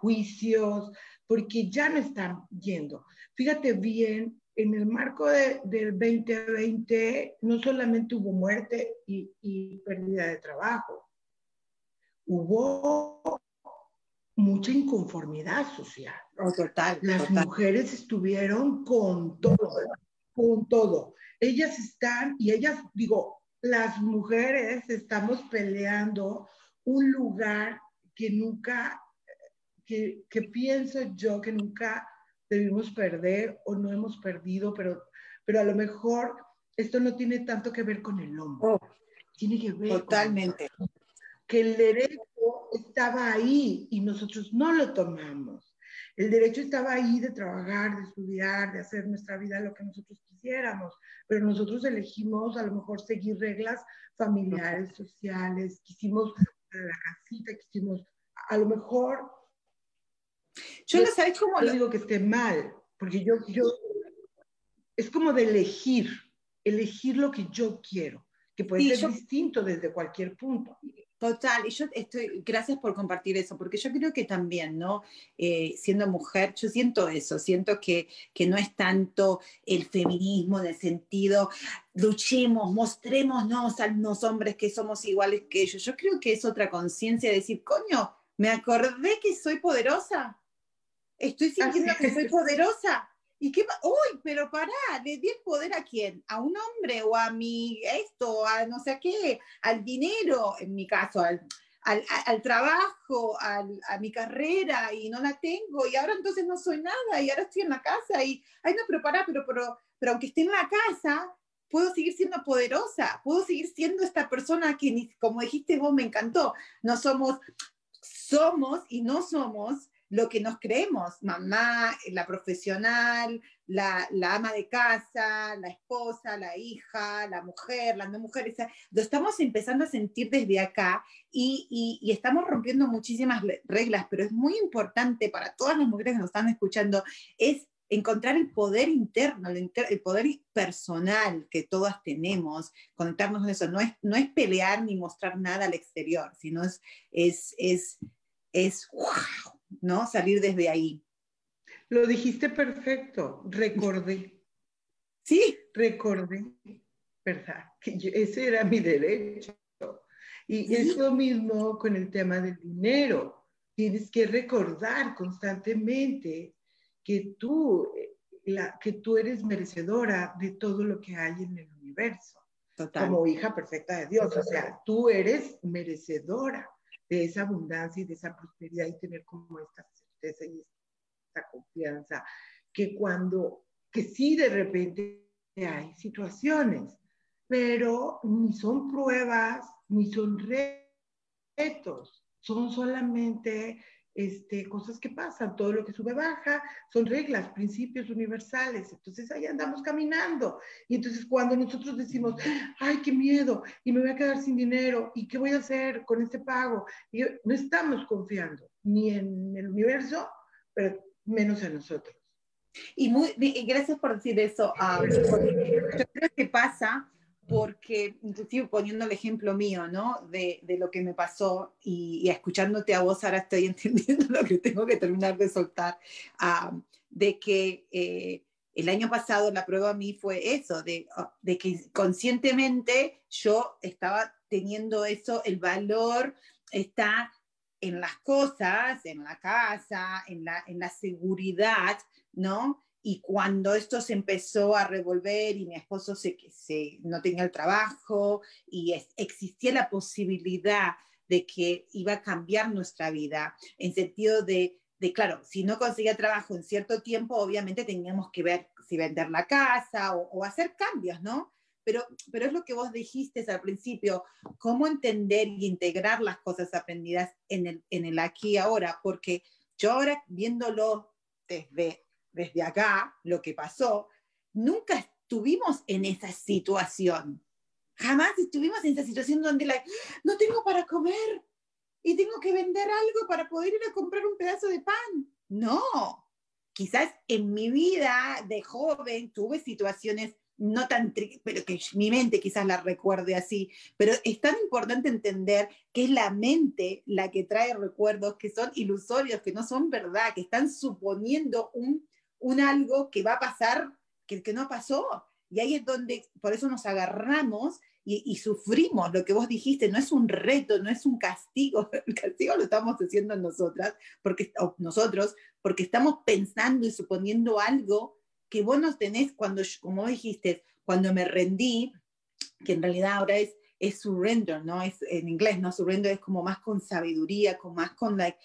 juicios, porque ya no están yendo. Fíjate bien, en el marco de, del veinte veinte no solamente hubo muerte y, y pérdida de trabajo, hubo mucha inconformidad social. Oh, total. Las total. mujeres estuvieron con todo, con todo. Ellas están, y ellas, digo, las mujeres estamos peleando un lugar que nunca, que, que pienso yo que nunca debimos perder o no hemos perdido, pero, pero a lo mejor esto no tiene tanto que ver con el hombre. Oh, tiene que ver totalmente. Con que el derecho estaba ahí y nosotros no lo tomamos. El derecho estaba ahí de trabajar, de estudiar, de hacer nuestra vida lo que nosotros quisiéramos, pero nosotros elegimos a lo mejor seguir reglas familiares, sociales, quisimos la casita, quisimos a lo mejor... Yo no sé cómo lo digo que esté mal, porque yo, yo... Es como de elegir, elegir lo que yo quiero, que puede sí, ser yo... distinto desde cualquier punto. Total, y yo estoy, gracias por compartir eso, porque yo creo que también, ¿no? Eh, siendo mujer, yo siento eso, siento que, que no es tanto el feminismo en el sentido, luchemos, mostrémonos a los hombres que somos iguales que ellos. Yo creo que es otra conciencia de decir, coño, me acordé que soy poderosa, estoy sintiendo que soy poderosa. ¿Y qué? Uy, pero pará, ¿le di el poder a quién? ¿A un hombre o a mi esto, a no sé qué, al dinero, en mi caso, al, al, al trabajo, al, a mi carrera y no la tengo y ahora entonces no soy nada y ahora estoy en la casa y, ay no, pero pará, pero, pero, pero aunque esté en la casa, puedo seguir siendo poderosa, puedo seguir siendo esta persona que, como dijiste vos, me encantó, no somos, somos y no somos lo que nos creemos, mamá, la profesional, la, la ama de casa, la esposa, la hija, la mujer, la no mujer, o sea, lo estamos empezando a sentir desde acá y, y, y estamos rompiendo muchísimas reglas, pero es muy importante para todas las mujeres que nos están escuchando, es encontrar el poder interno, el, inter, el poder personal que todas tenemos, conectarnos con eso, no es, no es pelear ni mostrar nada al exterior, sino es, es, es, es wow, ¿no? Salir desde ahí. Lo dijiste perfecto, recordé. Sí, recordé, ¿verdad? Que yo, ese era mi derecho. Y sí, es lo mismo con el tema del dinero. Tienes que recordar constantemente que tú, la, que tú eres merecedora de todo lo que hay en el universo. Total. Como hija perfecta de Dios. Total. O sea, tú eres merecedora de esa abundancia y de esa prosperidad y tener como esta certeza y esta confianza que cuando, que sí de repente hay situaciones, pero ni son pruebas, ni son retos, son solamente este, cosas que pasan, todo lo que sube baja, son reglas, principios universales, entonces ahí andamos caminando, y entonces cuando nosotros decimos, ay qué miedo, y me voy a quedar sin dinero, y qué voy a hacer con este pago, y no estamos confiando, ni en el universo, pero menos en nosotros. Y, muy, y gracias por decir eso, um, yo creo que pasa porque, inclusive poniendo el ejemplo mío, ¿no? De, de lo que me pasó, y, y escuchándote a vos ahora estoy entendiendo lo que tengo que terminar de soltar, uh, de que eh, el año pasado la prueba a mí fue eso, de, de que conscientemente yo estaba teniendo eso, el valor está en las cosas, en la casa, en la, en la seguridad, ¿no? Y cuando esto se empezó a revolver y mi esposo se, se, no tenía el trabajo y es, existía la posibilidad de que iba a cambiar nuestra vida, en sentido de, de, claro, si no conseguía trabajo en cierto tiempo, obviamente teníamos que ver si vender la casa o, o hacer cambios, ¿no? Pero, pero es lo que vos dijiste al principio, cómo entender y integrar las cosas aprendidas en el, en el aquí y ahora, porque yo ahora viéndolo desde... desde acá, lo que pasó, nunca estuvimos en esa situación. Jamás estuvimos en esa situación donde la, no tengo para comer y tengo que vender algo para poder ir a comprar un pedazo de pan. No. Quizás en mi vida de joven tuve situaciones no tan tristes, pero que mi mente quizás las recuerde así. Pero es tan importante entender que es la mente la que trae recuerdos que son ilusorios, que no son verdad, que están suponiendo un un algo que va a pasar, que, que no pasó. Y ahí es donde, por eso nos agarramos y, y sufrimos. Lo que vos dijiste no es un reto, no es un castigo. El castigo lo estamos haciendo nosotras, porque, o nosotros, porque estamos pensando y suponiendo algo que vos nos tenés cuando, como dijiste, cuando me rendí, que en realidad ahora es, es surrender, ¿no? Es, en inglés, ¿no? Surrender es como más con sabiduría, con más con like...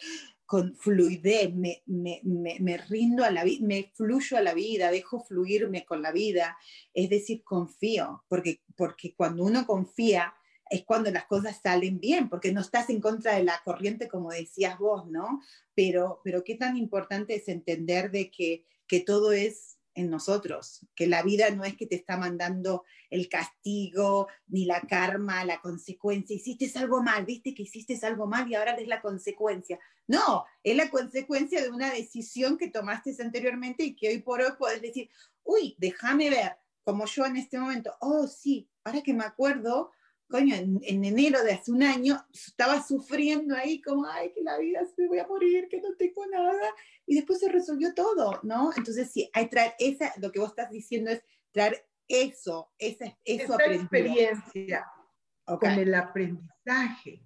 con fluidez, me, me, me, me rindo a la vida, me fluyo a la vida, dejo fluirme con la vida, es decir, confío, porque, porque cuando uno confía es cuando las cosas salen bien, porque no estás en contra de la corriente, como decías vos, ¿no? Pero, pero qué tan importante es entender de que, que todo es en nosotros, que la vida no es que te está mandando el castigo, ni la karma, la consecuencia, hiciste algo mal, viste que hiciste algo mal y ahora es la consecuencia. No, es la consecuencia de una decisión que tomaste anteriormente y que hoy por hoy puedes decir, uy, déjame ver, como yo en este momento, oh sí, ahora que me acuerdo, coño, en, en enero de hace un año estaba sufriendo ahí como, ay, que la vida se me voy a morir, que no tengo nada, y después se resolvió todo, ¿no? Entonces sí, hay traer esa, lo que vos estás diciendo es traer eso, esa, eso esa experiencia okay. Con el aprendizaje.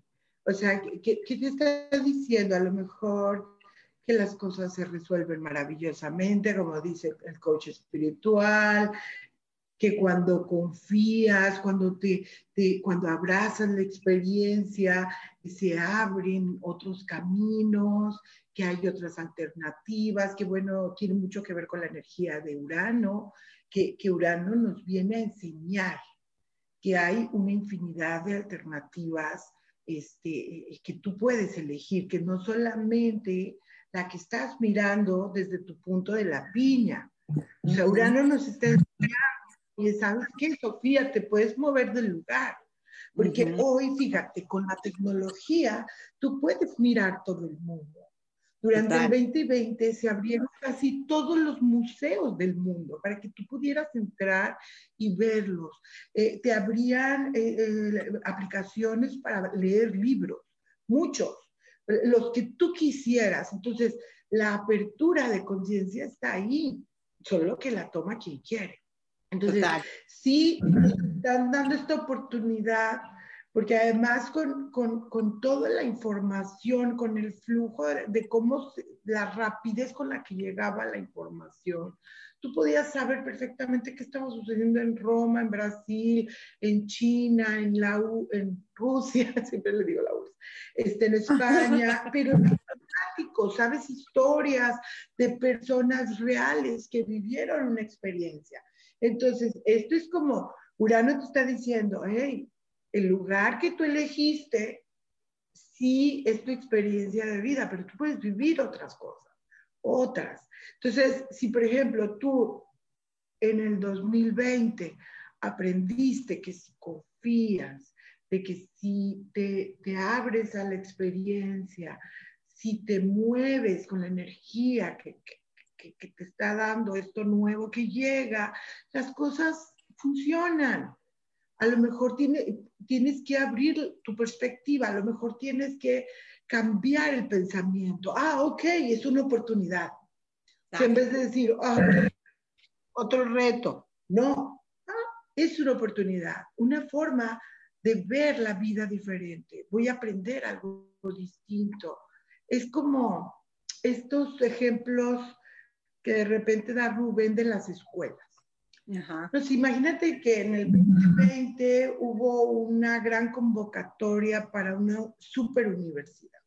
O sea, ¿qué, qué te estás diciendo? A lo mejor que las cosas se resuelven maravillosamente, como dice el coach espiritual, que cuando confías, cuando, te, te, cuando abrazas la experiencia, se abren otros caminos, que hay otras alternativas, que bueno, tiene mucho que ver con la energía de Urano, que, que Urano nos viene a enseñar que hay una infinidad de alternativas Este, que tú puedes elegir, que no solamente la que estás mirando desde tu punto de la piña. O sea, Urano nos está enseñando y sabes qué, Sofía, te puedes mover del lugar. Porque uh-huh. Hoy, fíjate, con la tecnología, tú puedes mirar todo el mundo. Durante Total. el veinte veinte se abrieron casi todos los museos del mundo para que tú pudieras entrar y verlos. Eh, te abrían eh, eh, aplicaciones para leer libros, muchos, los que tú quisieras. Entonces, la apertura de conciencia está ahí, solo que la toma quien quiere. Entonces, Total. sí, nos están dando esta oportunidad. Porque además con, con, con toda la información, con el flujo de, de cómo, se, la rapidez con la que llegaba la información, tú podías saber perfectamente qué estaba sucediendo en Roma, en Brasil, en China, en, la U, en Rusia, siempre le digo la U, este, en España, pero es fantástico, sabes, historias de personas reales que vivieron una experiencia. Entonces, esto es como, Urano te está diciendo, hey, el lugar que tú elegiste sí es tu experiencia de vida, pero tú puedes vivir otras cosas, otras. Entonces, si por ejemplo tú en el dos mil veinte aprendiste que si confías, de que si te, te abres a la experiencia, si te mueves con la energía que, que, que, que te está dando esto nuevo que llega, las cosas funcionan. a lo mejor tiene, tienes que abrir tu perspectiva, a lo mejor tienes que cambiar el pensamiento. Ah, ok, es una oportunidad. O sea, en vez de decir, oh, otro reto, no, ah, es una oportunidad, una forma de ver la vida diferente. Voy a aprender algo distinto. Es como estos ejemplos que de repente da Rubén de las escuelas. Ajá. Pues imagínate que en el veinte veinte hubo una gran convocatoria para una superuniversidad.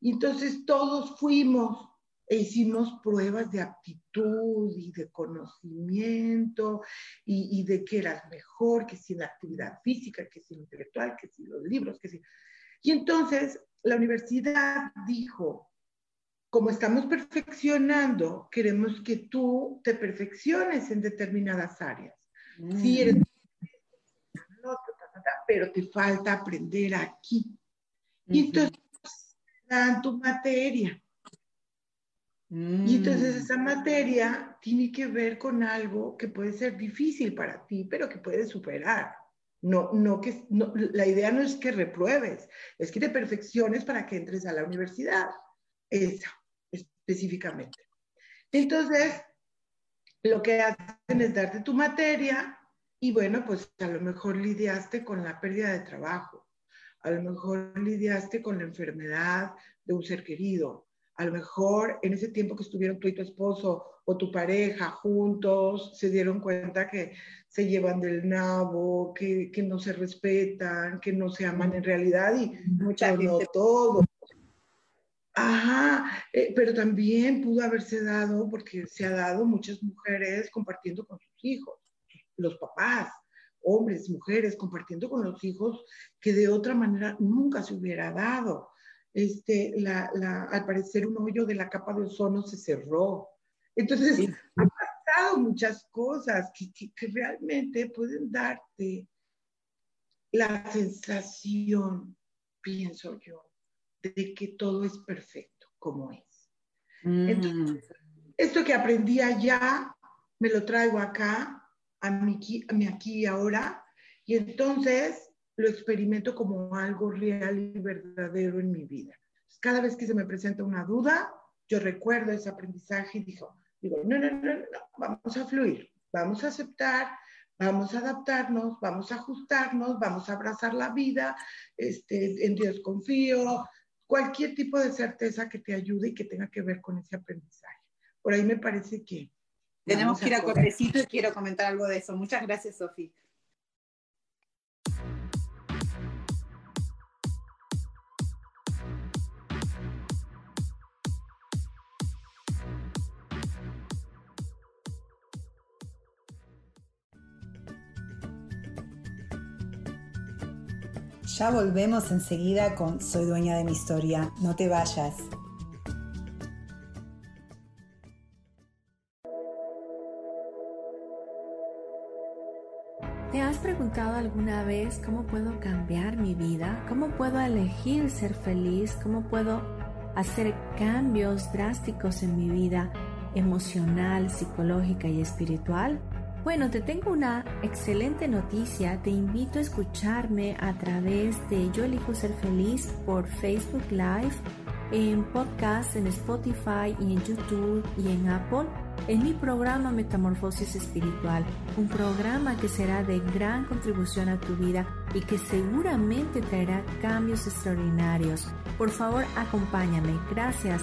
Entonces todos fuimos e hicimos pruebas de aptitud y de conocimiento y, y de que eras mejor, que si la actividad física, que si lo intelectual, que si los libros, que si... Y entonces la universidad dijo, como estamos perfeccionando, queremos que tú te perfecciones en determinadas áreas. Mm. Sí, eres... pero te falta aprender aquí. Mm-hmm. Y entonces dan tu materia. Mm. Y entonces esa materia tiene que ver con algo que puede ser difícil para ti, pero que puedes superar. No, no que, no, la idea no es que repruebes, es que te perfecciones para que entres a la universidad. Esa, específicamente. Entonces, lo que hacen es darte tu materia y bueno, pues a lo mejor lidiaste con la pérdida de trabajo, a lo mejor lidiaste con la enfermedad de un ser querido, a lo mejor en ese tiempo que estuvieron tú y tu esposo o tu pareja juntos, se dieron cuenta que se llevan del nabo, que, que no se respetan, que no se aman en realidad y mucha gente todo. Ajá, eh, pero también pudo haberse dado, porque se ha dado muchas mujeres compartiendo con sus hijos, los papás, hombres, mujeres, compartiendo con los hijos, que de otra manera nunca se hubiera dado. Este, la, la, al parecer un hoyo de la capa de ozono se cerró. Entonces, sí. Han pasado muchas cosas que, que, que realmente pueden darte la sensación, pienso yo, de que todo es perfecto como es. Mm. Entonces, esto que aprendí allá, me lo traigo acá, a mi, a mi aquí y ahora, y entonces lo experimento como algo real y verdadero en mi vida. Cada vez que se me presenta una duda, yo recuerdo ese aprendizaje y digo, digo no, no, no, no, no, vamos a fluir, vamos a aceptar, vamos a adaptarnos, vamos a ajustarnos, vamos a abrazar la vida, este, en Dios confío, cualquier tipo de certeza que te ayude y que tenga que ver con ese aprendizaje. Por ahí me parece que... Tenemos que ir a cortecito y quiero comentar algo de eso. Muchas gracias, Sofi. Ya volvemos enseguida con Soy Dueña de mi Historia. No te vayas. ¿Te has preguntado alguna vez cómo puedo cambiar mi vida? ¿Cómo puedo elegir ser feliz? ¿Cómo puedo hacer cambios drásticos en mi vida emocional, psicológica y espiritual? Bueno, te tengo una excelente noticia. Te invito a escucharme a través de Yo Elijo Ser Feliz por Facebook Live, en podcast, en Spotify y en YouTube y en Apple, en mi programa Metamorfosis Espiritual, un programa que será de gran contribución a tu vida y que seguramente traerá cambios extraordinarios. Por favor, acompáñame. Gracias.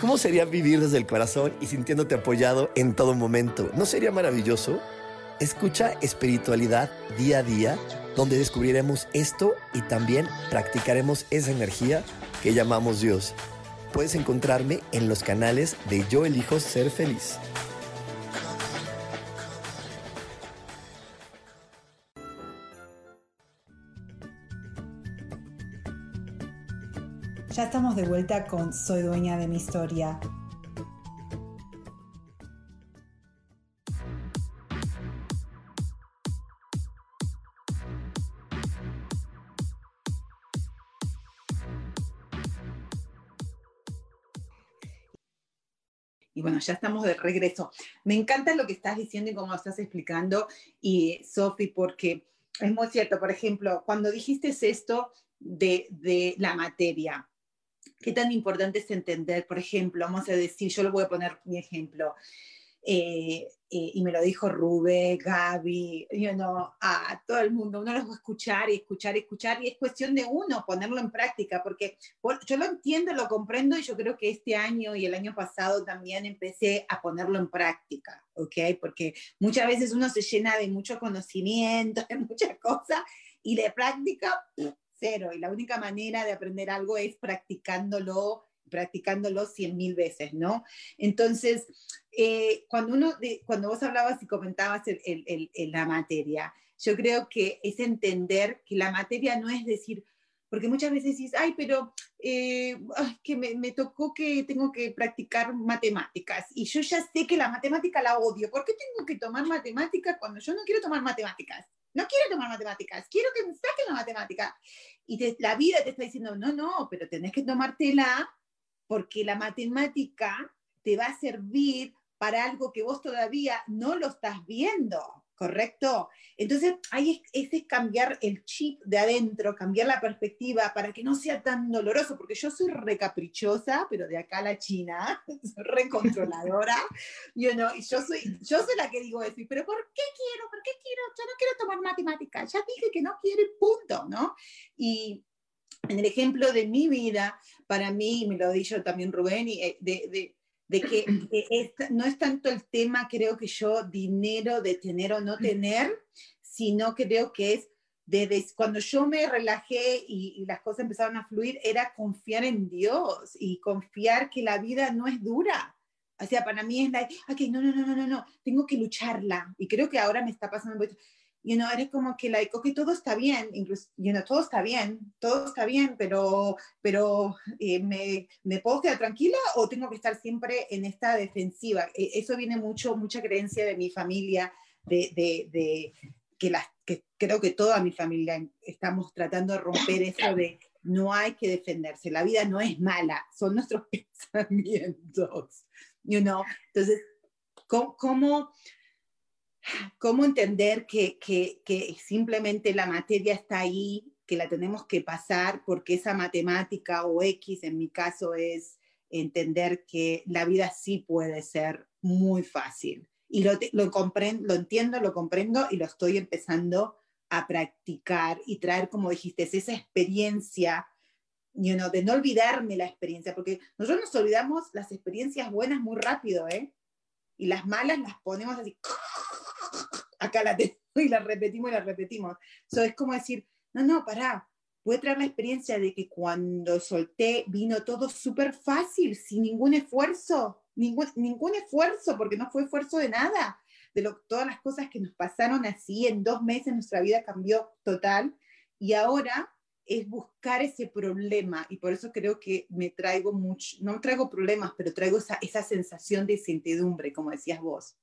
¿Cómo sería vivir desde el corazón y sintiéndote apoyado en todo momento? ¿No sería maravilloso? Escucha Espiritualidad Día a Día, donde descubriremos esto y también practicaremos esa energía que llamamos Dios. puedes encontrarme en los canales de Yo Elijo Ser Feliz. Ya estamos de vuelta con Soy Dueña de mi Historia. Y bueno, ya estamos de regreso. Me encanta lo que estás diciendo y cómo lo estás explicando, y Sofi, porque es muy cierto. Por ejemplo, cuando dijiste esto de, de la materia, qué tan importante es entender, por ejemplo, vamos a decir, yo le voy a poner mi ejemplo, eh, eh, y me lo dijo Rubén, Gaby, you know, a todo el mundo, uno los va a escuchar y escuchar y escuchar, y es cuestión de uno ponerlo en práctica, porque bueno, yo lo entiendo, lo comprendo, y yo creo que este año y el año pasado también empecé a ponerlo en práctica, ¿ok? Porque muchas veces uno se llena de mucho conocimiento, de muchas cosas, y de práctica... Cero. Y la única manera de aprender algo es practicándolo, practicándolo cien mil veces, ¿no? Entonces, eh, cuando, uno de, cuando vos hablabas y comentabas el, el, el, el la materia, yo creo que es entender que la materia no es decir, porque muchas veces dices, ay, pero eh, ay, que me, me tocó que tengo que practicar matemáticas, y yo ya sé que la matemática la odio, ¿por qué tengo que tomar matemáticas cuando yo no quiero tomar matemáticas? No quiero tomar matemáticas, quiero que me saquen la matemática. Y te, la vida te está diciendo, no, no, pero tenés que tomártela porque la matemática te va a servir para algo que vos todavía no lo estás viendo, ¿correcto? Entonces, ahí es, es cambiar el chip de adentro, cambiar la perspectiva para que no sea tan doloroso, porque yo soy recaprichosa, pero de acá a la China, soy recontroladora, you know, y yo soy, yo soy la que digo eso, pero ¿por qué quiero? ¿Por qué quiero? Yo no quiero tomar matemáticas, ya dije que no quiero y punto, ¿no? Y en el ejemplo de mi vida, para mí, me lo dijo también Rubén, y de... de de que es, no es tanto el tema, creo que yo, dinero de tener o no tener, sino creo que es, desde cuando yo me relajé y, y las cosas empezaron a fluir, era confiar en Dios y confiar que la vida no es dura. O sea, para mí es la, ok, no, no, no, no, no, no, tengo que lucharla. Y creo que ahora me está pasando, you know, eres como que, like, ok, todo está bien, incluso, you know, todo está bien, todo está bien, pero, pero eh, ¿me, ¿me puedo quedar tranquila o tengo que estar siempre en esta defensiva? Eh, eso viene mucho, mucha creencia de mi familia, de, de, de que, las, que creo que toda mi familia estamos tratando de romper eso de no hay que defenderse, la vida no es mala, son nuestros pensamientos, you know, entonces, ¿cómo...? cómo ¿Cómo entender que, que, que simplemente la materia está ahí, que la tenemos que pasar porque esa matemática o X, en mi caso, es entender que la vida sí puede ser muy fácil? Y lo, lo, comprendo, lo entiendo, lo comprendo y lo estoy empezando a practicar y traer, como dijiste, esa experiencia, you know, de no olvidarme la experiencia, porque nosotros nos olvidamos las experiencias buenas muy rápido, ¿eh? Y las malas las ponemos así... acá la tengo y la repetimos y la repetimos. So, es como decir, no, no, pará, pude traer la experiencia de que cuando solté vino todo súper fácil, sin ningún esfuerzo, ningún, ningún esfuerzo, porque no fue esfuerzo de nada, de lo, todas las cosas que nos pasaron así, en dos meses nuestra vida cambió total, y ahora es buscar ese problema, y por eso creo que me traigo mucho, no traigo problemas, pero traigo esa, esa sensación de incertidumbre, como decías vos.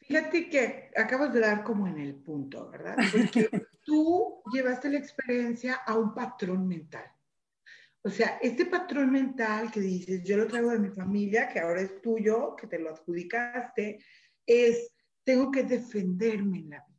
Fíjate que acabas de dar como en el punto, ¿verdad? Porque tú llevaste la experiencia a un patrón mental. O sea, este patrón mental que dices, yo lo traigo de mi familia, que ahora es tuyo, que te lo adjudicaste, es, tengo que defenderme en la vida.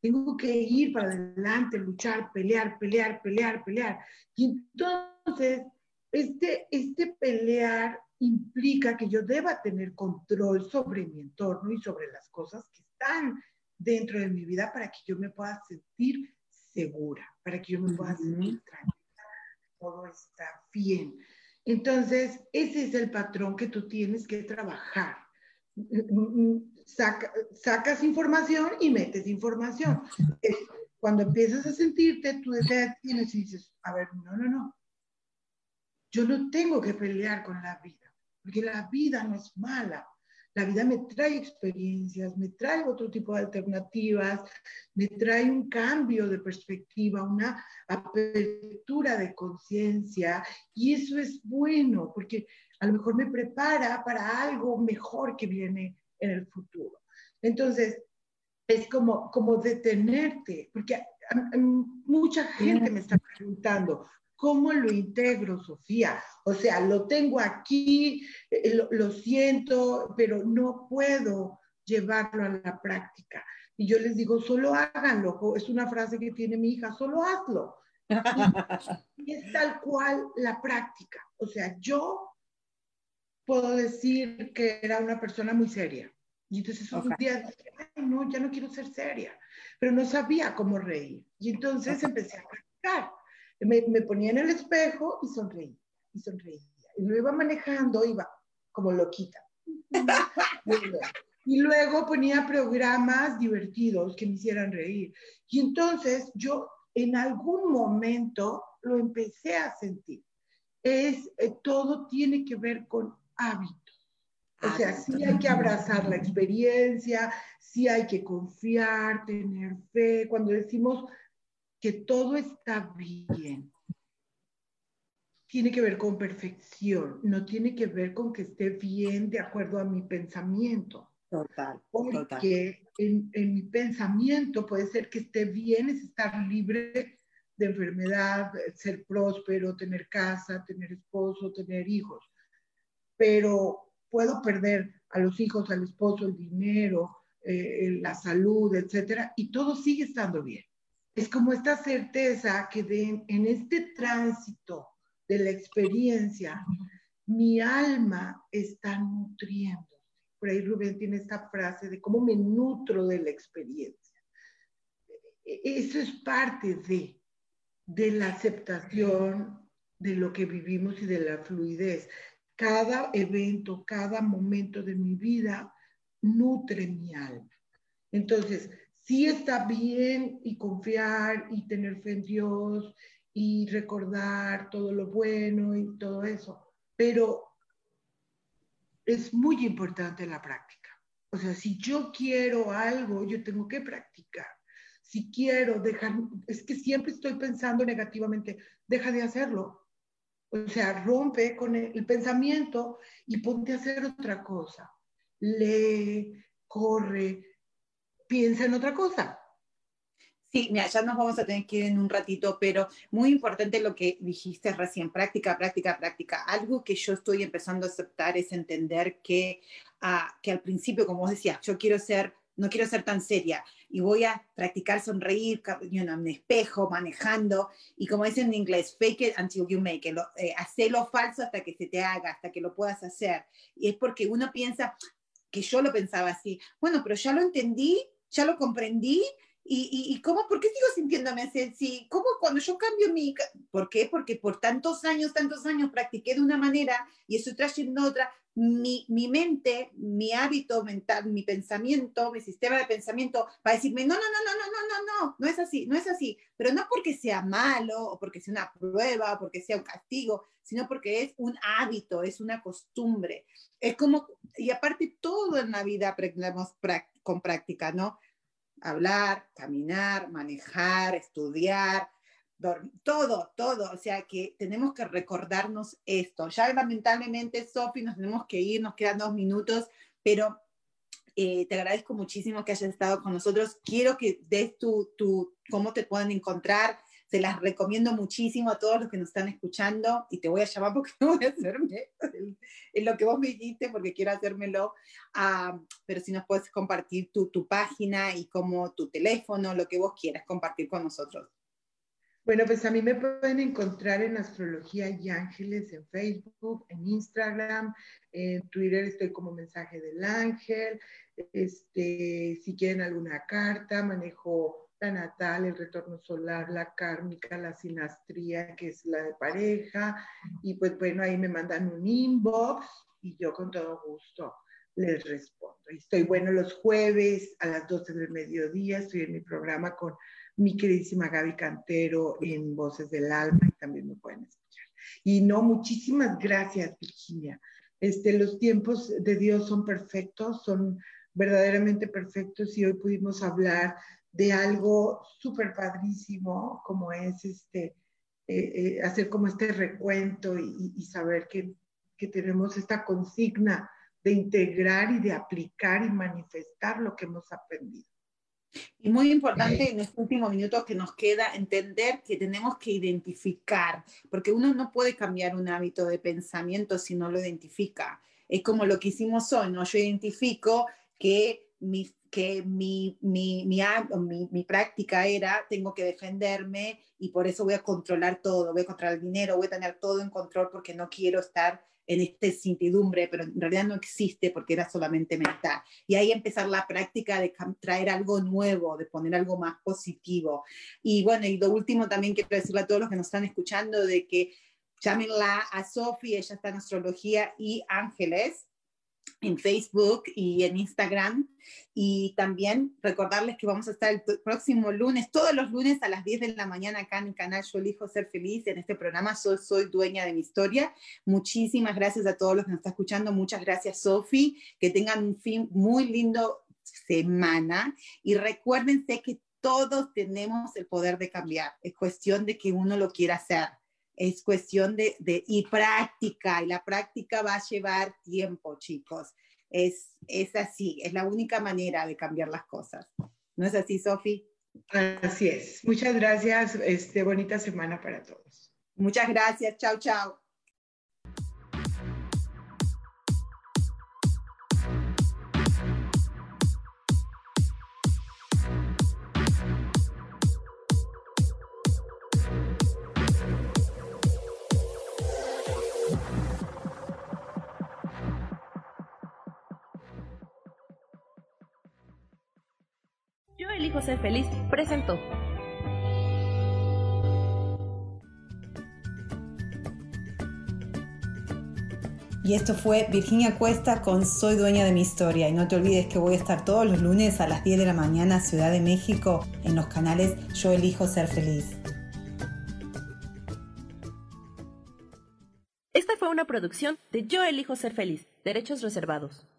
Tengo que ir para adelante, luchar, pelear, pelear, pelear, pelear. Y entonces, este, este pelear... implica que yo deba tener control sobre mi entorno y sobre las cosas que están dentro de mi vida para que yo me pueda sentir segura, para que yo me pueda sentir tranquila, todo está bien. Entonces, ese es el patrón que tú tienes que trabajar. Saca, sacas información y metes información. Cuando empiezas a sentirte, tú tienes y dices, a ver, no, no, no. Yo no tengo que pelear con la vida, porque la vida no es mala. La vida me trae experiencias, me trae otro tipo de alternativas, me trae un cambio de perspectiva, una apertura de conciencia, y eso es bueno, porque a lo mejor me prepara para algo mejor que viene en el futuro. Entonces, es como, como detenerte, porque a, a, mucha gente me está preguntando, ¿cómo lo integro, Sofía? O sea, lo tengo aquí, lo, lo siento, pero no puedo llevarlo a la práctica. Y yo les digo, solo háganlo. Es una frase que tiene mi hija, solo hazlo. Y, y es tal cual la práctica. O sea, yo puedo decir que era una persona muy seria. Y entonces okay. un día dije, ay, no, ya no quiero ser seria. Pero no sabía cómo reír. Y entonces okay. empecé a practicar. Me, me ponía en el espejo y sonreía, y sonreía. Y lo iba manejando, iba como loquita. Y luego ponía programas divertidos que me hicieran reír. Y entonces yo en algún momento lo empecé a sentir. Es, eh, todo tiene que ver con hábitos. O sea, sí hay que abrazar la experiencia, sí hay que confiar, tener fe. Cuando decimos que todo está bien, tiene que ver con perfección, no tiene que ver con que esté bien de acuerdo a mi pensamiento. Total, porque total. Porque en, en mi pensamiento puede ser que esté bien, es estar libre de enfermedad, ser próspero, tener casa, tener esposo, tener hijos. Pero puedo perder a los hijos, al esposo, el dinero, eh, la salud, etcétera, y todo sigue estando bien. Es como esta certeza que de, en este tránsito de la experiencia, mi alma está nutriendo. Por ahí Rubén tiene esta frase de cómo me nutro de la experiencia. Eso es parte de, de la aceptación de lo que vivimos y de la fluidez. Cada evento, cada momento de mi vida nutre mi alma. Entonces, sí está bien y confiar y tener fe en Dios y recordar todo lo bueno y todo eso, pero es muy importante la práctica. O sea, si yo quiero algo, yo tengo que practicar. Si quiero dejar, es que siempre estoy pensando negativamente, deja de hacerlo. O sea, rompe con el, el pensamiento y ponte a hacer otra cosa. Lee, corre, piensa en otra cosa. Sí, mira, ya nos vamos a tener que ir en un ratito, pero muy importante lo que dijiste recién, práctica, práctica, práctica. Algo que yo estoy empezando a aceptar es entender que, uh, que al principio, como vos decías, yo quiero ser, no quiero ser tan seria y voy a practicar sonreír, you know, en un espejo, manejando, y como dicen en inglés, fake it until you make it, eh, hacelo falso hasta que se te haga, hasta que lo puedas hacer. Y es porque uno piensa, que yo lo pensaba así, bueno, pero ya lo entendí, ya lo comprendí, y, y, y ¿cómo? ¿Por qué sigo sintiéndome así? ¿Cómo cuando yo cambio mi...? ¿Por qué? Porque por tantos años, tantos años practiqué de una manera y estoy trayendo otra. Mi, mi mente, mi hábito mental, mi pensamiento, mi sistema de pensamiento va a decirme, no, no, no, no, no, no, no, no, no es así, no es así. Pero no porque sea malo, o porque sea una prueba, o porque sea un castigo, sino porque es un hábito, es una costumbre. Es como, y aparte todo en la vida aprendemos con práctica, ¿no? Hablar, caminar, manejar, estudiar, dormir, todo, todo. O sea que tenemos que recordarnos esto. Ya lamentablemente, Sofi, nos tenemos que ir, nos quedan dos minutos, pero eh, te agradezco muchísimo que hayas estado con nosotros. Quiero que des tu, tu cómo te pueden encontrar. Se las recomiendo muchísimo a todos los que nos están escuchando, y te voy a llamar porque no voy a hacerme en lo que vos me dijiste, porque quiero hacérmelo, uh, pero si nos puedes compartir tu, tu página y como tu teléfono, lo que vos quieras compartir con nosotros. Bueno, pues a mí me pueden encontrar en Astrología y Ángeles, en Facebook, en Instagram, en Twitter estoy como Mensaje del Ángel, este, si quieren alguna carta, manejo la natal, el retorno solar, la kármica, la sinastría, que es la de pareja, y pues bueno, ahí me mandan un inbox y yo con todo gusto les respondo. Y estoy, bueno, los jueves a las doce del mediodía, estoy en mi programa con mi queridísima Gaby Cantero en Voces del Alma, y también me pueden escuchar. Y no, muchísimas gracias, Virginia. Este, los tiempos de Dios son perfectos, son verdaderamente perfectos, y hoy pudimos hablar de algo súper padrísimo, como es este, eh, eh, hacer como este recuento y, y saber que, que tenemos esta consigna de integrar y de aplicar y manifestar lo que hemos aprendido. Y muy importante en estos últimos minutos que nos queda entender que tenemos que identificar, porque uno no puede cambiar un hábito de pensamiento si no lo identifica. Es como lo que hicimos hoy, ¿no? Yo identifico que mi, que mi, mi, mi, mi, mi práctica era, tengo que defenderme y por eso voy a controlar todo, voy a controlar el dinero, voy a tener todo en control porque no quiero estar en esta incertidumbre, pero en realidad no existe porque era solamente mental. Y ahí empezar la práctica de traer algo nuevo, de poner algo más positivo. Y bueno, y lo último también quiero decirle a todos los que nos están escuchando de que llámenla a Sofi, ella está en Astrología y Ángeles, en Facebook y en Instagram. Y también recordarles que vamos a estar el próximo lunes, todos los lunes a las diez de la mañana acá en el canal Yo Elijo Ser Feliz, en este programa Soy, soy Dueña de mi Historia. Muchísimas gracias a todos los que nos están escuchando, muchas gracias Sofi, que tengan un fin muy lindo semana y recuérdense que todos tenemos el poder de cambiar, es cuestión de que uno lo quiera hacer. Es cuestión de, de, y práctica, y la práctica va a llevar tiempo, chicos. Es, es así, es la única manera de cambiar las cosas. ¿No es así, Sofi? Así es. Muchas gracias. Este, bonita semana para todos. Muchas gracias. Chao, chao. Ser Feliz presentó. Y esto fue Virginia Cuesta con Soy Dueña de mi Historia. Y no te olvides que voy a estar todos los lunes a las diez de la mañana, Ciudad de México, en los canales Yo Elijo Ser Feliz. Esta fue una producción de Yo Elijo Ser Feliz, derechos reservados.